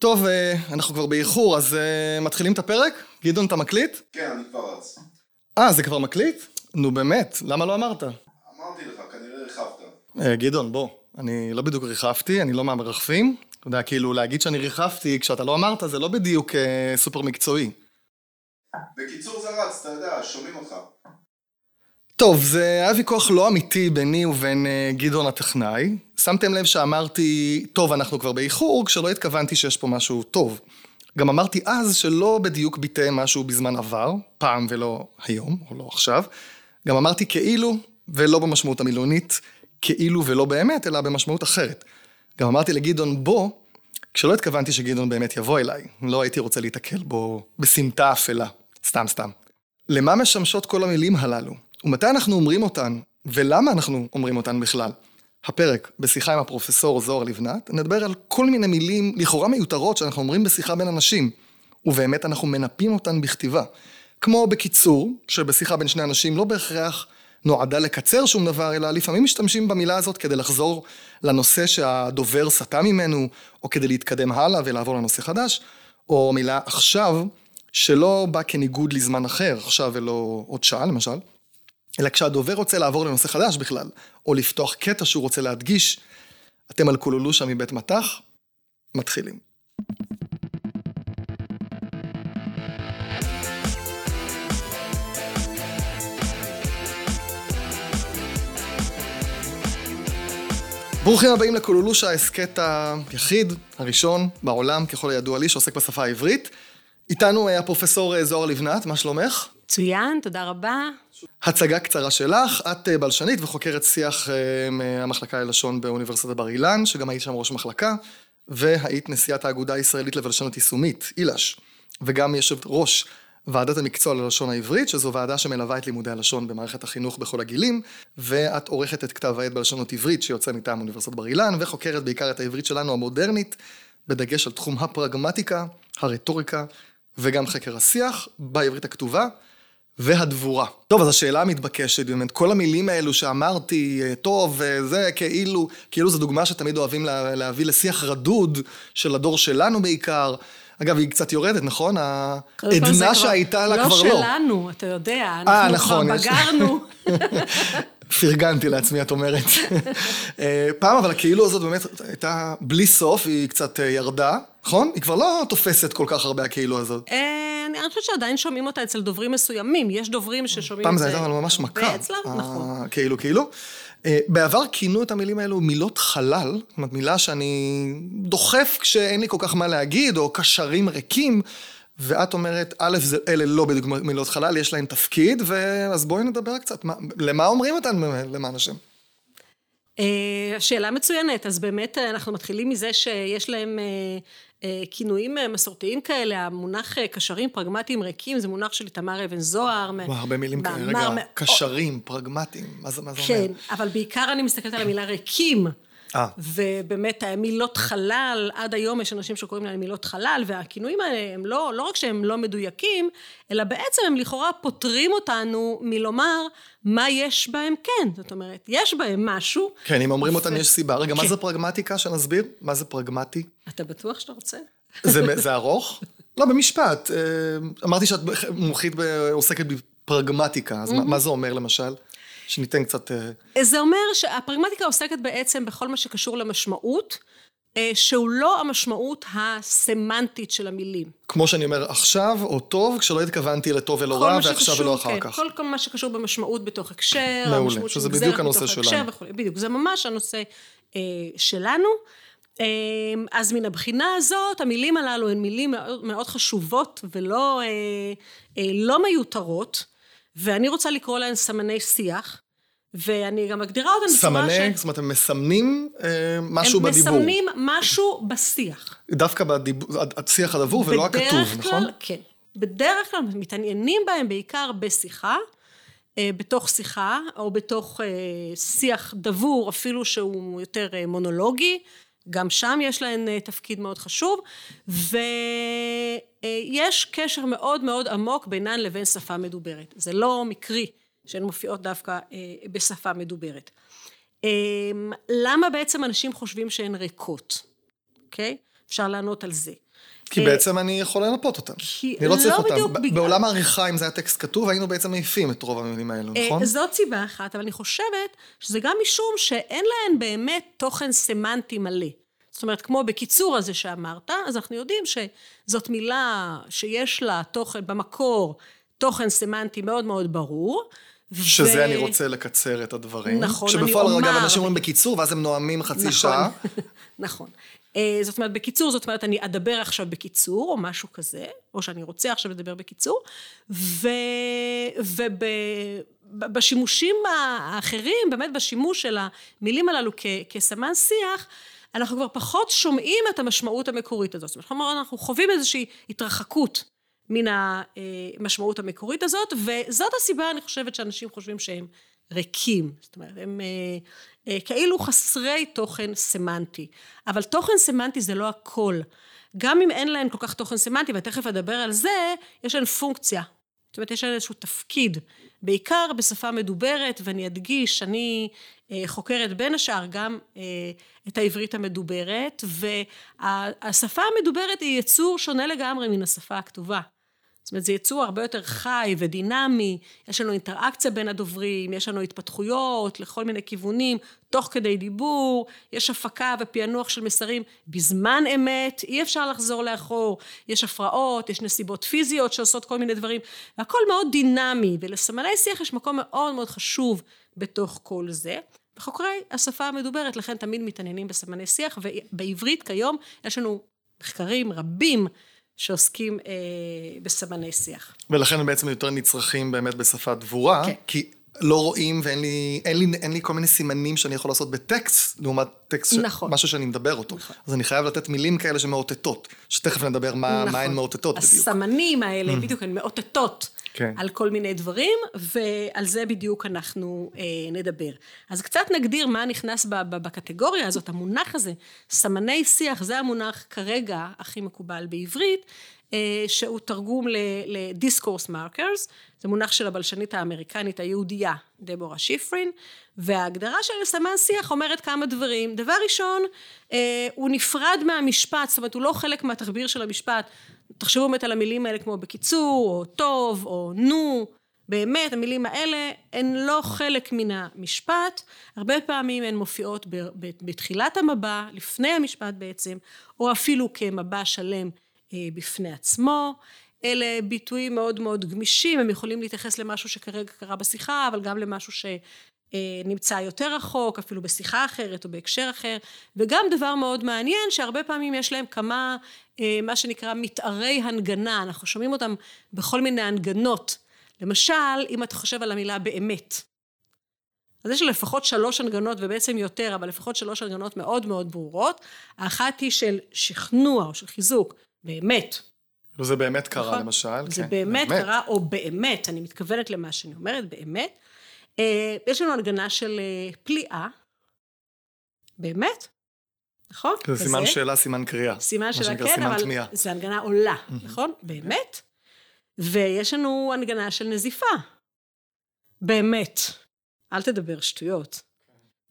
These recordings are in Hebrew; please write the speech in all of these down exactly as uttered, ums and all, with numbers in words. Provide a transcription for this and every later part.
טוב, אנחנו כבר באיחור, אז מתחילים את הפרק? גדעון, אתה מקליט? כן, אני כבר רץ. אה, זה כבר מקליט? נו באמת, למה לא אמרת? אמרתי לך, כנראה ריחפת. גדעון, בוא, אני לא בדיוק ריחפתי, אני לא מהמרחפים. אתה יודע, כאילו, להגיד שאני ריחפתי כשאתה לא אמרת, זה לא בדיוק סופר מקצועי. בקיצור זה רץ, אתה יודע, שומעים אותך. טוב, זה היה ויכוח לא אמיתי ביני ובין גדעון הטכנאי. שמתם לב שאמרתי, טוב, אנחנו כבר באיחור, כשלא התכוונתי שיש פה משהו טוב. גם אמרתי אז שלא בדיוק ביטא משהו בזמן עבר, פעם ולא היום, או לא עכשיו. גם אמרתי כאילו, ולא במשמעות המילונית, כאילו ולא באמת, אלא במשמעות אחרת. גם אמרתי לגדעון בו, כשלא התכוונתי שגדעון באמת יבוא אליי. לא הייתי רוצה להתעכל בו בסמטה אפלה. סתם, סתם. למה משמשות כל המילים הללו? ומתי אנחנו אומרים אותן, ולמה אנחנו אומרים אותן בכלל? הפרק, בשיחה עם הפרופסור זוהר לבנת, נדבר על כל מיני מילים לכאורה מיותרות שאנחנו אומרים בשיחה בין אנשים, ובאמת אנחנו מנפים אותן בכתיבה. כמו בקיצור, שבשיחה בין שני אנשים לא בהכרח נועדה לקצר שום דבר, אלא לפעמים משתמשים במילה הזאת כדי לחזור לנושא שהדובר סטה ממנו, או כדי להתקדם הלאה ולעבור לנושא חדש, או מילה עכשיו, שלא בא כניגוד לזמן אחר, עכשיו ולא עוד שעה למשל, אלא כשהדובר רוצה לעבור לנושא חדש בכלל, או לפתוח קטע שהוא רוצה להדגיש, אתם על קולולושה מבית מתח, מתחילים. ברוכים הבאים לקולולושה, הסקט היחיד, הראשון בעולם, ככל הידוע לי, שעוסק בשפה העברית. איתנו הפרופסור זוהר לבנת, מה שלומך? מצוין, תודה רבה. הצגה קצרה שלך, את בלשנית וחוקרת שיח מהמחלקה ללשון באוניברסיטת בר אילן, שגם היית שם ראש מחלקה, והיית נשיאת האגודה הישראלית לבלשנות יישומית, אילש, וגם יושבת ראש ועדת המקצוע ללשון העברית, שזו ועדה שמלווה את לימודי הלשון במערכת החינוך בכל הגילים, ואת עורכת את כתב העת בלשנות עברית שיוצא מטעם אוניברסיטת בר אילן, וחוקרת בעיקר את העברית שלנו המודרנית, בדגש על תחום הפרגמטיקה, הרטוריקה, וגם חקר השיח בעברית הכתובה והדבורה. טוב, אז השאלה מתבקשת, באמת, כל המילים האלו שאמרתי, טוב, זה כאילו, כאילו זו דוגמה שתמיד אוהבים לה, להביא לשיח רדוד של הדור שלנו בעיקר. אגב, היא קצת יורדת, נכון? העדנה שהייתה לה כבר לא. לא שלנו, אתה יודע, אנחנו כבר בגרנו. פרגנתי לעצמי, את אומרת. פעם, אבל כאילו הזאת באמת הייתה בלי סוף, היא קצת ירדה, נכון? היא כבר לא תופסת כל כך הרבה הכאילו הזאת. אני חושבת שעדיין שומעים אותה אצל דוברים מסוימים, יש דוברים ששומעים את זה. פעם זה הייתה אבל ממש מכה. ואצלה, נכון. כאילו, כאילו. בעבר כינו את המילים האלו מילות חלל, זאת אומרת, מילה שאני דוחף כשאין לי כל כך מה להגיד, או קשרים ריקים, ואת אומרת, א', אלה לא בדיוק מילות חלל, יש להם תפקיד, ואז בואי נדבר קצת, מה, למה אומרים אותן, למען השם? שאלה מצוינת, אז באמת אנחנו מתחילים מזה שיש להם כינויים מסורתיים כאלה, המונח קשרים, פרגמטיים, ריקים, זה מונח של איתמר אבן זוהר. הרבה מילים כאלה, רגע, קשרים, פרגמטיים, מה זה אומר? כן, אבל בעיקר אני מסתכלת על המילה ריקים, ובאמת מילות חלל, עד היום יש אנשים שקוראים להם מילות חלל, והכינויים האלה הם לא, לא רק שהם לא מדויקים, אלא בעצם הם לכאורה פותרים אותנו מלומר מה יש בהם כן, זאת אומרת, יש בהם משהו. כן, אם אומרים אותנו יש סיבה, רגע, מה זה פרגמטיקה שנסביר? מה זה פרגמטי? אתה בטוח שאתה רוצה? זה ארוך? לא, במשפט, אמרתי שאת מומחית עוסקת בפרגמטיקה, אז מה זה אומר למשל? שניתן קצת... זה אומר שהפרגמטיקה עוסקת בעצם בכל מה שקשור למשמעות, שהוא לא המשמעות הסמנטית של המילים. כמו שאני אומר עכשיו או טוב, כשלא התכוונתי לטוב ולא רע, ועכשיו ולא אחר כך. כל מה שקשור במשמעות בתוך הקשר, המשמעות שזה בדיוק הנושא שלנו. בדיוק, זה ממש הנושא שלנו. אז מן הבחינה הזאת, המילים הללו הן מילים מאוד חשובות ולא לא מיותרות, ואני רוצה לקרוא להן סמני שיח, ואני גם מגדירה אותן בצורה ש... סמני, זאת אומרת, הם מסמנים משהו בדיבור. הם מסמנים משהו בשיח. דווקא בשיח הדבור ולא הכתוב, נכון? כן. בדרך כלל מתעניינים בהם בעיקר בשיחה, בתוך שיחה, או בתוך שיח דבור, אפילו שהוא יותר מונולוגי, גם שם יש להן תפקיד מאוד חשוב, ויש קשר מאוד מאוד עמוק בינן לבין שפה מדוברת. זה לא מקרי שהן מופיעות דווקא בשפה מדוברת. למה בעצם אנשים חושבים שהן ריקות? אוקיי? אפשר לענות על זה. כי בעצם אני יכול לנפות אותם. אני לא צריך אותם. בעולם העריכה, אם זה היה טקסט כתוב, היינו בעצם מעיפים את רוב המילים האלו, נכון? זאת סיבה אחת, אבל אני חושבת שזה גם משום שאין להן באמת תוכן סמנטי מלא. זאת אומרת, כמו בקיצור הזה שאמרת, אז אנחנו יודעים שזאת מילה שיש לה תוכן, במקור, תוכן סמנטי מאוד מאוד ברור, שזה ו... אני רוצה לקצר את הדברים. נכון, אני אומר. שבפועל רגע, אנשים אומרים בקיצור, ואז הם נועמים חצי נכון, שעה. נכון. זאת אומרת, בקיצור, זאת אומרת, אני אדבר עכשיו בקיצור, או משהו כזה, או שאני רוצה עכשיו לדבר בקיצור, ובשימושים וב... האחרים, באמת בשימוש של המילים הללו כ... כסמן שיח, אנחנו כבר פחות שומעים את המשמעות המקורית הזאת. זאת אומרת, אנחנו חווים איזושהי התרחקות מן המשמעות המקורית הזאת, וזאת הסיבה, אני חושבת, שאנשים חושבים שהם ריקים. זאת אומרת, הם כאילו חסרי תוכן סמנטי. אבל תוכן סמנטי זה לא הכל. גם אם אין להן כל כך תוכן סמנטי, ותכף אדבר על זה, יש להן פונקציה. זאת אומרת, יש להן איזשהו תפקיד, בעיקר בשפה מדוברת, ואני אדגיש, אני חוקרת בין השאר גם את העברית המדוברת, והשפה המדוברת היא יצור שונה לגמרי מן השפה הכתובה. זאת אומרת, זה יצור הרבה יותר חי ודינמי, יש לנו אינטראקציה בין הדוברים, יש לנו התפתחויות לכל מיני כיוונים, תוך כדי דיבור, יש הפקה ופענוח של מסרים בזמן אמת, אי אפשר לחזור לאחור, יש הפרעות, יש נסיבות פיזיות שעושות כל מיני דברים, והכל מאוד דינמי, ולסמלי שיח יש מקום מאוד מאוד חשוב בתוך כל זה. וחוקרי השפה המדוברת, לכן תמיד מתעניינים בסמני שיח, ובעברית כיום יש לנו מחקרים רבים, שעוסקים אה, בסמני שיח. ולכן בעצם יותר נצרכים באמת בשפה דבורה, okay. כי לא רואים ואין לי, אין לי, אין לי כל מיני סימנים שאני יכול לעשות בטקסט, לעומת טקסט, נכון. ש... משהו שאני מדבר אותו. נכון. אז אני חייב לתת מילים כאלה שמאותתות, שתכף נדבר מה, נכון. מה הן מאותתות בדיוק. הסמנים האלה mm. בדיוק הן מאותתות כן. על כל מיני דברים, ועל זה בדיוק אנחנו אה, נדבר. אז קצת נגדיר מה נכנס ב- ב- בקטגוריה הזאת, המונח הזה, סמני שיח, זה המונח כרגע הכי מקובל בעברית, שהוא תרגום ל-discourse markers, זה מונח של הבלשנית האמריקנית היהודייה, דבורה שיפרין, וההגדרה של סמן שיח אומרת כמה דברים. דבר ראשון, הוא נפרד מהמשפט, זאת אומרת, הוא לא חלק מהתחביר של המשפט, תחשבו באמת על המילים האלה כמו בקיצור, או טוב, או נו, באמת, המילים האלה הן לא חלק מן המשפט, הרבה פעמים הן מופיעות בתחילת המבע, לפני המשפט בעצם, או אפילו כמבע שלם, בפני עצמו. אלה ביטויים מאוד מאוד גמישים, הם יכולים להתייחס למשהו שכרגע קרה בשיחה, אבל גם למשהו שנמצא יותר רחוק, אפילו בשיחה אחרת או בהקשר אחר, וגם דבר מאוד מעניין, שהרבה פעמים יש להם כמה, מה שנקרא מתארי הנגנה, אנחנו שומעים אותם בכל מיני הנגנות, למשל, אם אתה חושב על המילה באמת, אז יש לפחות שלוש הנגנות, ובעצם יותר, אבל לפחות שלוש הנגנות מאוד מאוד ברורות, האחת היא של שכנוע או של חיזוק, באמת. לא, זה באמת קרה, נכון? למשל. זה כן. באמת, באמת קרה, או באמת, אני מתכוונת למה שאני אומרת, באמת. אה, יש לנו הנגנה של אה, פליאה. באמת? נכון? זה כזה. סימן שאלה, סימן קריאה. סימן שאלה, כן, סימן אבל תמיע. זה הנגנה עולה, נכון? באמת. ויש לנו הנגנה של נזיפה. באמת. אל תדבר שטויות.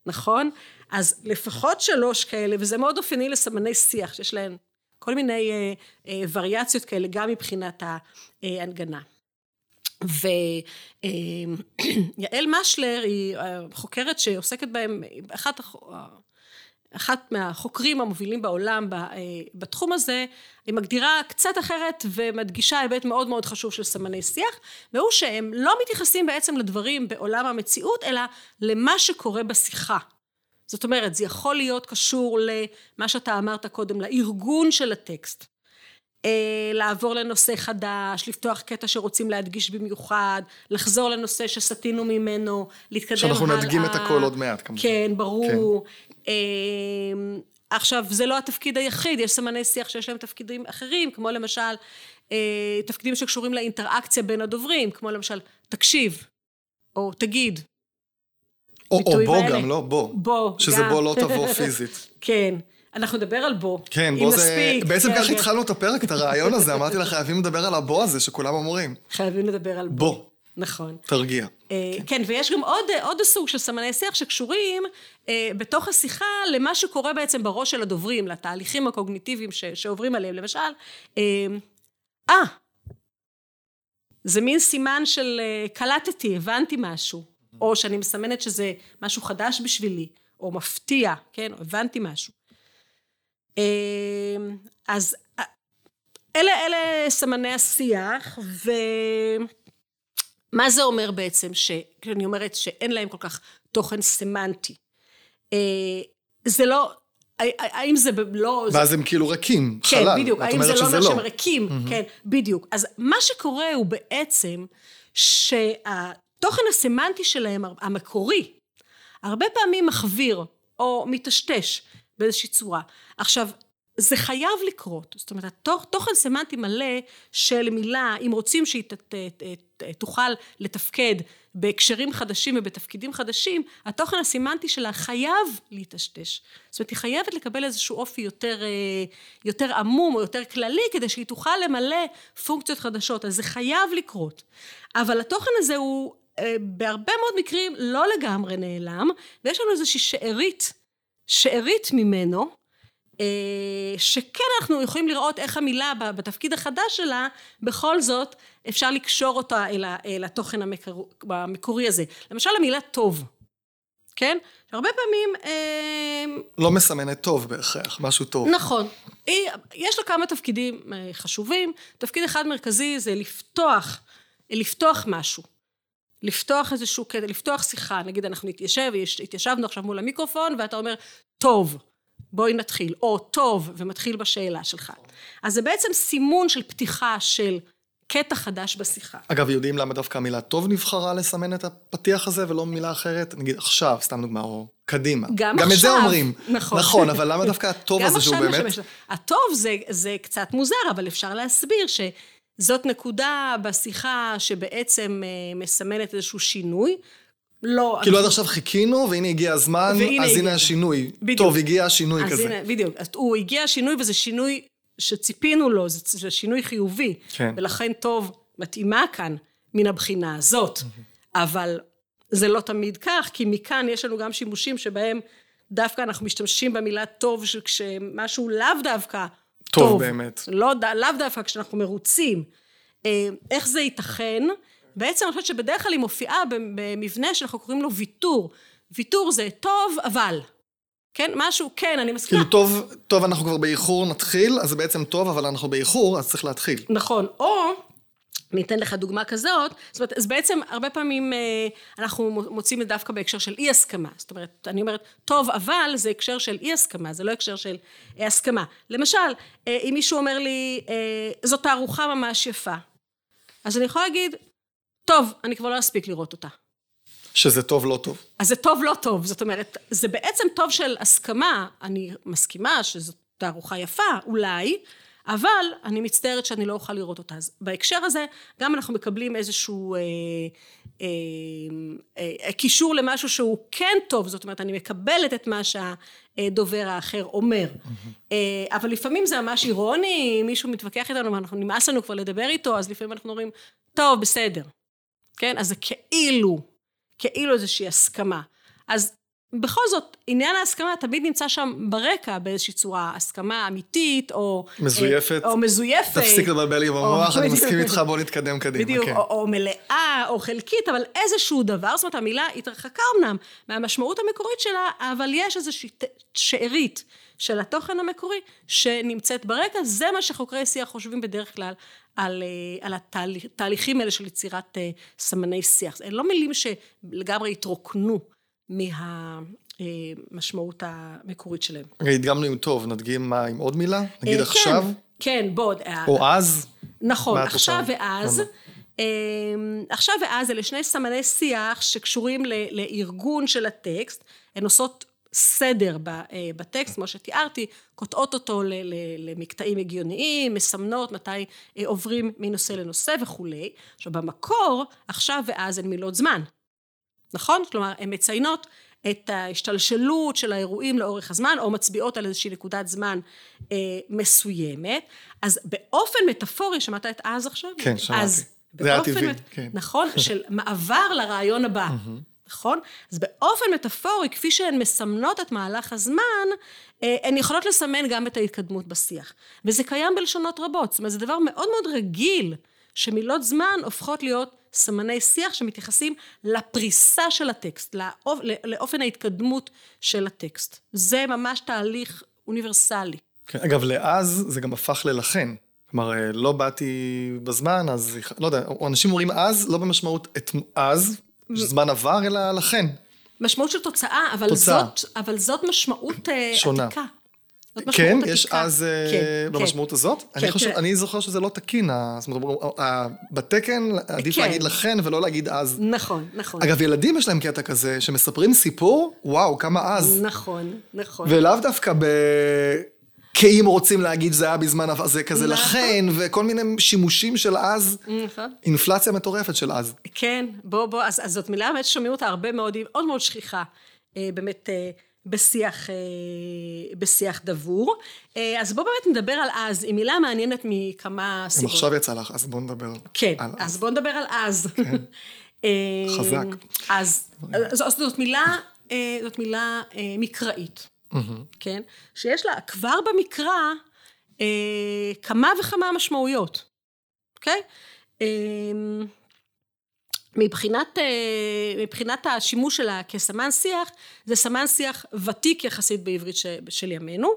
נכון? אז לפחות שלוש כאלה, וזה מאוד אופייני לסמני שיח, שיש להן כל מיני אה, אה, וריאציות כאלה, גם מבחינת ההנגנה. ויעל אה, משלר היא חוקרת שעוסקת בהם, אחת, אחת מהחוקרים המובילים בעולם ב, אה, בתחום הזה, היא מגדירה קצת אחרת ומדגישה היבט מאוד מאוד חשוב של סמני שיח, והוא שהם לא מתייחסים בעצם לדברים בעולם המציאות, אלא למה שקורה בשיחה. זאת אומרת, זה יכול להיות קשור למה שאתה אמרת קודם, לארגון של הטקסט, לעבור לנושא חדש, לפתוח קטע שרוצים להדגיש במיוחד, לחזור לנושא שסתינו ממנו, להתקדם הלאה. שאנחנו נדגים את הכל עוד מעט, כמובן. כן, ברור. כן. עכשיו, זה לא התפקיד היחיד, יש סמני שיח שיש להם תפקידים אחרים, כמו למשל, תפקידים שקשורים לאינטראקציה בין הדוברים, כמו למשל, תקשיב, או תגיד. או, או בו האלה. גם, לא בו. בו, שזה גם. בו לא תבוא פיזית. כן, אנחנו נדבר על בו. כן, בו זה... מספיק, בעצם כך התחלנו את הפרק, את הרעיון הזה, אמרתי לה, חייבים לדבר על הבו הזה, שכולם אמורים. חייבים לדבר על בו. בו. נכון. תרגיע. כן, ויש גם עוד סוג של סמני שיח שקשורים בתוך השיחה למה שקורה בעצם בראש של הדוברים, לתהליכים הקוגניטיביים שעוברים עליהם. למשל, אה, זה מין סימן של קלטתי, הבנתי משהו, או שאני מסמנת שזה משהו חדש בשבילי, או מפתיע, כן, הבנתי משהו. אז אלה, אלה סמני השיח, ומה זה אומר בעצם, שאני אומרת שאין להם כל כך תוכן סמנטי. זה לא, האם זה לא... ואז הם כאילו רכים, חלל. כן, בדיוק, האם זה לא אומר שהם רכים, כן, בדיוק. אז מה שקורה הוא בעצם, שהתוכן הסמנטי שלהם, המקורי, הרבה פעמים מחביר, או מתשתש באיזושהי צורה. עכשיו, זה חייב לקרות, זאת אומרת, תוכן סמנטי מלא של מילה, אם רוצים שהיא תוכל לתפקד בהקשרים חדשים ובתפקידים חדשים, התוכן הסמנטי שלה חייב להתשתש. זאת אומרת, היא חייבת לקבל איזשהו אופי יותר, יותר עמום או יותר כללי, כדי שהיא תוכל למלא פונקציות חדשות, אז זה חייב לקרות. אבל התוכן הזה הוא בהרבה מאוד מקרים לא לגמרי נעלם, ויש לנו איזושהי שארית, שארית ממנו, שכן אנחנו יכולים לראות איך המילה בתפקיד החדש שלה, בכל זאת אפשר לקשור אותה אל התוכן המקורי הזה. למשל המילה טוב, כן? הרבה פעמים... לא מסמנת טוב בהכרח, משהו טוב. נכון. יש לה כמה תפקידים חשובים, תפקיד אחד מרכזי זה לפתוח, לפתוח משהו. לפתוח איזשהו, לפתוח שיחה, נגיד אנחנו נתיישב, התיישבנו עכשיו מול המיקרופון, ואתה אומר, טוב, בואי נתחיל, או טוב, ומתחיל בשאלה שלך. אז זה בעצם סימון של פתיחה של קטע חדש בשיחה. אגב, יודעים למה דווקא המילה טוב נבחרה לסמן את הפתיח הזה, ולא מילה אחרת? נגיד עכשיו, סתם דוגמה, או קדימה. גם, גם את זה אומרים. נכון. נכון, אבל למה דווקא הטוב הזה שהוא באמת? משמש. הטוב זה, זה קצת מוזר, אבל אפשר להסביר ש... זאת נקודה בשיחה שבעצם מסמנת איזשהו שינוי. לא, כאילו עד עכשיו חיכינו, והנה הגיע הזמן, והנה אז הנה השינוי. בדיוק. טוב, הגיע השינוי כזה. הנה, בדיוק. הוא הגיע השינוי, וזה שינוי שציפינו לו, זה, זה שינוי חיובי. כן. ולכן טוב, מתאימה כאן מן הבחינה הזאת. אבל זה לא תמיד כך, כי מכאן יש לנו גם שימושים שבהם דווקא אנחנו משתמשים במילה טוב, שמשהו לאו דווקא, טוב, טוב באמת. לא, לאו דווקא כשאנחנו מרוצים. איך זה ייתכן? בעצם אני חושבת שבדרך כלל היא מופיעה במבנה שאנחנו קוראים לו ויתור. ויתור זה טוב, אבל. כן? משהו, כן, אני מסכימה. כאילו טוב, טוב, אנחנו כבר באיחור נתחיל, אז זה בעצם טוב, אבל אנחנו באיחור, אז צריך להתחיל. נכון. או, אני אתן לך דוגמה כזאת, זאת אומרת, אז בעצם הרבה פעמים אנחנו מוצאים את דווקא בהקשר של אי-הסכמה, זאת אומרת, אני אומרת, טוב, אבל זה הקשר של אי-הסכמה, זה לא הקשר של הסכמה. למשל, אם מישהו אומר לי, זאת תערוכה ממש יפה, אז אני יכולה להגיד, טוב, אני כבר לא אספיק לראות אותה. שזה טוב לא טוב. אז זה טוב לא טוב, זאת אומרת, זה בעצם טוב של הסכמה, אני מסכימה שזאת תערוכה יפה, אולי, אבל אני מצטערת שאני לא אוכל לראות אותה. אז בהקשר הזה, גם אנחנו מקבלים איזשהו אה, אה, אה, קישור למשהו שהוא כן טוב, זאת אומרת, אני מקבלת את מה שהדובר האחר אומר. Mm-hmm. אה, אבל לפעמים זה ממש אירוני, מישהו מתווכח איתנו, ואנחנו נמאס לנו כבר לדבר איתו, אז לפעמים אנחנו אומרים, טוב, בסדר. כן? אז זה כאילו, כאילו איזושהי הסכמה. אז בכל זאת, עניין ההסכמה תמיד נמצא שם ברקע, באיזושהי צורה, הסכמה אמיתית, או... מזויפת. או מזויפת. תפסיק לבלבל לי במוח, אני מסכים איתך, בוא נתקדם קדימה. בדיוק, או מלאה, או חלקית, אבל איזשהו דבר, זאת אומרת, המילה התרחקה אמנם, מהמשמעות המקורית שלה, אבל יש איזושהי שארית של התוכן המקורי, שנמצאת ברקע, זה מה שחוקרי שיח חושבים בדרך כלל, על, על התהליכים האלה של יצירת סמני שיח. אלה לא מילים שלגמרי התרוקנו מהמשמעות המקורית שלהם. הדגמנו עם טוב, נדגים מה עם עוד מילה? נגיד עכשיו? כן, בוא. או אז? נכון, עכשיו ואז. עכשיו ואז אלה שני סמני שיח שקשורים לארגון של הטקסט, הן עושות סדר בטקסט, כמו שתיארתי, קוטעות אותו למקטעים הגיוניים, מסמנות מתי עוברים מנושא לנושא וכו'. עכשיו במקור, עכשיו ואז הן מילות זמן. נכון? כלומר, הן מציינות את ההשתלשלות של האירועים לאורך הזמן, או מצביעות על איזושהי נקודת זמן אה, מסוימת. אז באופן מטאפורי, שמעת את אז עכשיו? כן, שמעתי. אז זה היה טבעי, כן. נכון, של מעבר לרעיון הבא, נכון? אז באופן מטאפורי, כפי שהן מסמנות את מהלך הזמן, הן יכולות לסמן גם את ההתקדמות בשיח. וזה קיים בלשונות רבות, זאת אומרת, זה דבר מאוד מאוד רגיל, שמילות זמן הופכות להיות סמני שיח שמתייחסים לפריסה של הטקסט, לאופ... לאופן ההתקדמות של הטקסט. זה ממש תהליך אוניברסלי. כן, אגב, לאז זה גם הפך ללכן. כלומר, לא באתי בזמן, אז לא יודע, אנשים אומרים אז, לא במשמעות את אז, זמן עבר, אלא לכן. משמעות של תוצאה, אבל, תוצאה. זאת, אבל זאת משמעות שונה. עתיקה. כן, יש אז במשמעות הזאת. אני זוכר שזה לא תקין, בתקן עדיף להגיד לכן ולא להגיד אז. נכון, נכון. אגב, ילדים יש להם קטע כזה, שמספרים סיפור, וואו, כמה אז. נכון, נכון. ולאו דווקא ב... כי אם רוצים להגיד זה היה בזמן הזה כזה לכן, וכל מיני שימושים של אז, אינפלציה מטורפת של אז. כן, בוא, בוא, אז זאת מילה, באמת שומעים אותה הרבה מאוד, מאוד מאוד שכיחה, באמת... בשיח, בשיח דבור. אז בוא באמת נדבר על אז, היא מילה מעניינת מכמה סיבות. אם עכשיו יצא לך, אז בוא נדבר כן, על אז. כן, אז בוא נדבר על אז. כן. חזק. אז, זאת, זאת מילה, זאת מילה מקראית, כן? שיש לה כבר במקרא כמה וכמה משמעויות, אוקיי? מבחינת, מבחינת השימוש שלה כסמן שיח, זה סמן שיח ותיק יחסית בעברית של ימינו.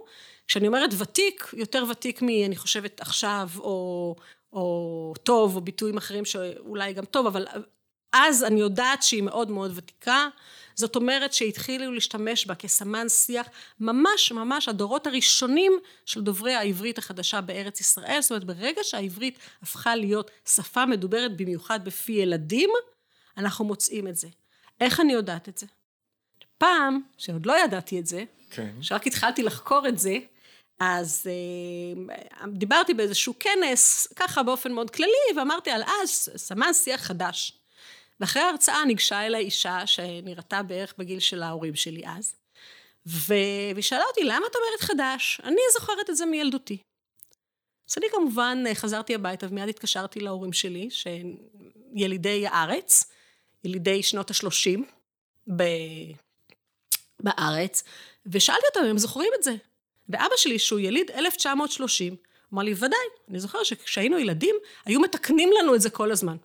כשאני אומרת ותיק, יותר ותיק מאני חושבת עכשיו, או, או טוב, או ביטויים אחרים שאולי גם טוב, אבל אז אני יודעת שהיא מאוד מאוד ותיקה. זאת אומרת שהתחילו להשתמש בה כסמן שיח, ממש ממש הדורות הראשונים של דוברי העברית החדשה בארץ ישראל, זאת אומרת ברגע שהעברית הפכה להיות שפה מדוברת במיוחד בפי ילדים, אנחנו מוצאים את זה. איך אני יודעת את זה? פעם, שעוד לא ידעתי את זה, כן. שרק התחלתי לחקור את זה, אז דיברתי באיזשהו כנס, ככה באופן מאוד כללי, ואמרתי על אז סמן שיח חדש. ואחרי ההרצאה ניגשה אליי אישה שנראתה בערך בגיל של ההורים שלי אז, והיא שאלה אותי, למה את אומרת חדש? אני זוכרת את זה מילדותי. אז אני כמובן חזרתי הביתה ומיד התקשרתי להורים שלי, שילידי הארץ, ילידי שנות השלושים ב... בארץ, ושאלתי אותם אם הם זוכרים את זה. ואבא שלי, שהוא יליד אלף תשע מאות שלושים, אמר לי, ודאי, אני זוכרת שכשהיינו ילדים, היו מתקנים לנו את זה כל הזמן.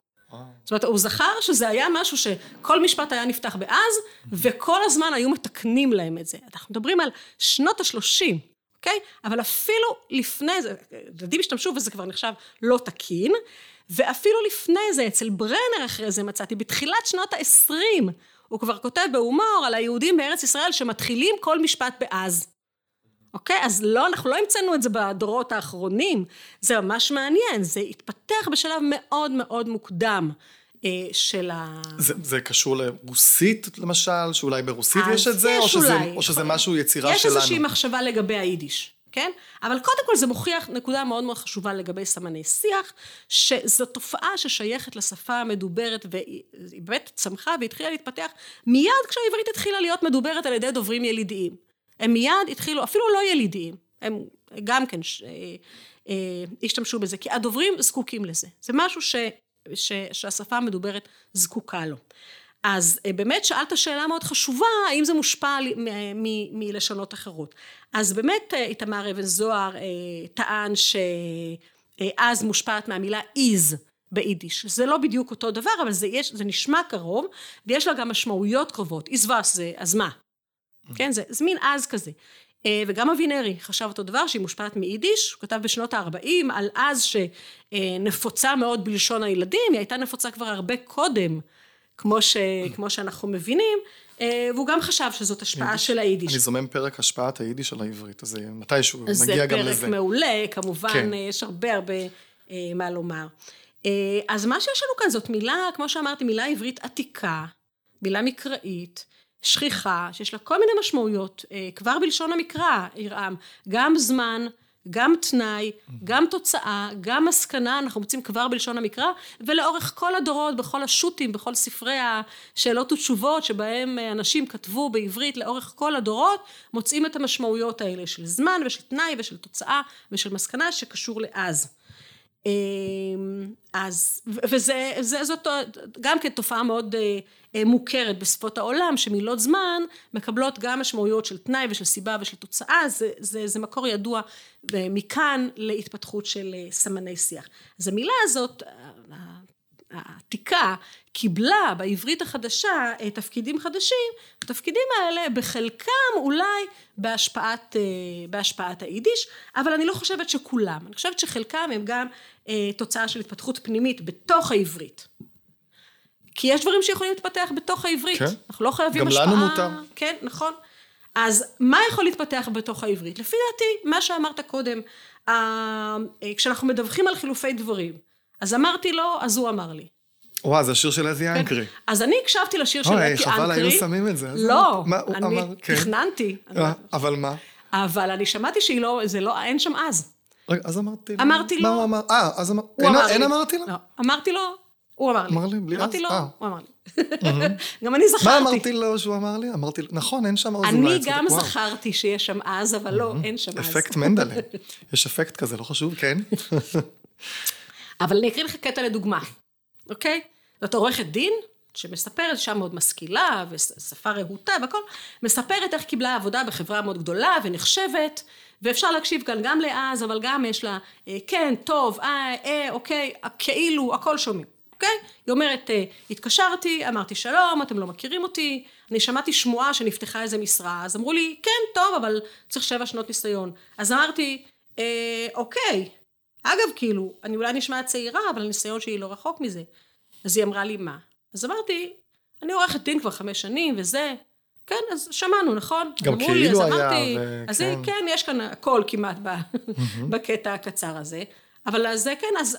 זאת אומרת, הוא זכר שזה היה משהו שכל משפט היה נפתח באז, וכל הזמן היו מתקנים להם את זה. אנחנו מדברים על שנות השלושים, אוקיי? אבל אפילו לפני זה, ילדים השתמשו וזה כבר נחשב לא תקין, ואפילו לפני זה, אצל ברנר אחרי זה מצאתי, בתחילת שנות ה-עשרים, הוא כבר כותב בהומור על היהודים בארץ ישראל שמתחילים כל משפט באז. אוקיי? אז לא, אנחנו לא המצאנו את זה בדורות האחרונים, זה ממש מעניין, זה התפתח בשלב מאוד מאוד מוקדם אה, של ה... זה, זה קשור לרוסית למשל, שאולי ברוסית יש את זה, או, שזה, או שזה משהו יצירה יש שלנו? יש איזושהי מחשבה לגבי היידיש, כן? אבל קודם כל זה מוכיח נקודה מאוד מאוד חשובה לגבי סמני שיח, שזו תופעה ששייכת לשפה המדוברת, והיא באמת צמחה והתחילה להתפתח, מיד כשהעברית התחילה להיות מדוברת על ידי דוברים ילידיים. הם מיד התחילו, אפילו לא ילידיים, הם גם כן ש... השתמשו בזה, כי הדוברים זקוקים לזה. זה משהו ש... ש... שהשפה המדוברת זקוקה לו. אז באמת שאלת שאלה מאוד חשובה, האם זה מושפע מ... מ... מלשונות אחרות. אז באמת איתמר אבן זוהר טען שאז מושפעת מהמילה is ביידיש. זה לא בדיוק אותו דבר, אבל זה, יש... זה נשמע קרוב, ויש לה גם משמעויות קרובות. is was זה, אז מה? כן, זה זמין אז כזה. וגם אבינרי חשב אותו דבר, שהיא מושפעת מיידיש, הוא כתב בשנות ה-ארבעים, על אז שנפוצה מאוד בלשון הילדים, היא הייתה נפוצה כבר הרבה קודם, כמו, ש... כמו שאנחנו מבינים, והוא גם חשב שזאת השפעה יידיש. של היידיש. אני זומם פרק השפעת היידיש על העברית, אז מתישהו נגיע גם לזה. זה פרק מעולה, כמובן, כן. יש הרבה הרבה מה לומר. אז מה שיש לנו כאן, זאת מילה, כמו שאמרתי, מילה עברית עתיקה, מילה מקראית, שכיחה, שיש לה כל מיני משמעויות, כבר בלשון המקרא, ירעם, גם זמן, גם תנאי, גם תוצאה, גם מסקנה, אנחנו מוצאים כבר בלשון המקרא, ולאורך כל הדורות, בכל השו"תים, בכל ספרי השאלות ותשובות, שבהם אנשים כתבו בעברית, לאורך כל הדורות, מוצאים את המשמעויות האלה, של זמן ושל תנאי ושל תוצאה ושל מסקנה, שקשור לאז. אז, וזה, זה, זאת גם כתופעה מאוד מוכרת בשפות העולם, שמילות זמן מקבלות גם משמעויות של תנאי ושל סיבה ושל תוצאה, זה, זה, זה מקור ידוע, ומכאן להתפתחות של סמני שיח. אז המילה הזאת, העתיקה, קיבלה בעברית החדשה תפקידים חדשים, התפקידים האלה בחלקם אולי בהשפעת, בהשפעת היידיש, אבל אני לא חושבת שכולם, אני חושבת שחלקם הם גם תוצאה של התפתחות פנימית בתוך העברית. כי יש דברים שיכולים להתפתח בתוך העברית, כן. אנחנו לא חייבים השפעה. גם לנו מותר. כן, נכון. אז מה יכול להתפתח בתוך העברית? לפי דעתי, מה שאמרת קודם, כשאנחנו מדווחים על חילופי דברים, אז אמרתי לו, אז הוא אמר לי. וואה, זה השיר של אתי אנקרי. אז אני הקשבתי לשיר של אתי אנקרי. חבל, היו שמים את זה. לא, אני תכננתי. אבל מה? אבל אני שמעתי שזה לא, אין שם אז. רגע, אז אמרתי לו. אמרתי לו. מה הוא אמר? אה, אז אמרתי לו. אין אמרתי לו? לא, אמרתי לו, הוא אמר לי. אמר לי, בלי אז? אמרתי לו, הוא אמר לי. גם אני זכרתי. מה אמרתי לו שהוא אמר לי? אמרתי לו, נכון, אין שם אז. אני גם זכרתי שיש שם אז, אבל לא, אין שם אז. אפקט מנדלה. יש אפקט כזה, לא חשוב, כן? אבל אני אקריא לך קטע לדוגמה, אוקיי? זאת עורכת דין, שמספרת, שם מאוד משכילה, ושפה רהוטה והכל, מספרת איך קיבלה עבודה בחברה מאוד גדולה ונחשבת, ואפשר להקשיב כאן גם לאז, אבל גם יש לה, אה, כן, טוב, אה, אה, אוקיי, כאילו, הכל שומעים, אוקיי? היא אומרת, אה, התקשרתי, אמרתי שלום, אתם לא מכירים אותי, אני שמעתי שמועה שנפתחה איזה משרה, אז אמרו לי, כן, טוב, אבל צריך שבע שנות ניסיון. אז אמרתי, אה, אוקיי, אגב, כאילו, אני אולי נשמעת צעירה, אבל הניסיון שלי לא רחוק מזה. אז היא אמרה לי, מה? אז אמרתי, אני עורכת דין כבר חמש שנים, וזה, כן, אז שמענו, נכון? גם כאילו היה. אז כן, יש כאן הכל כמעט בקטע הקצר הזה, אבל אז כן,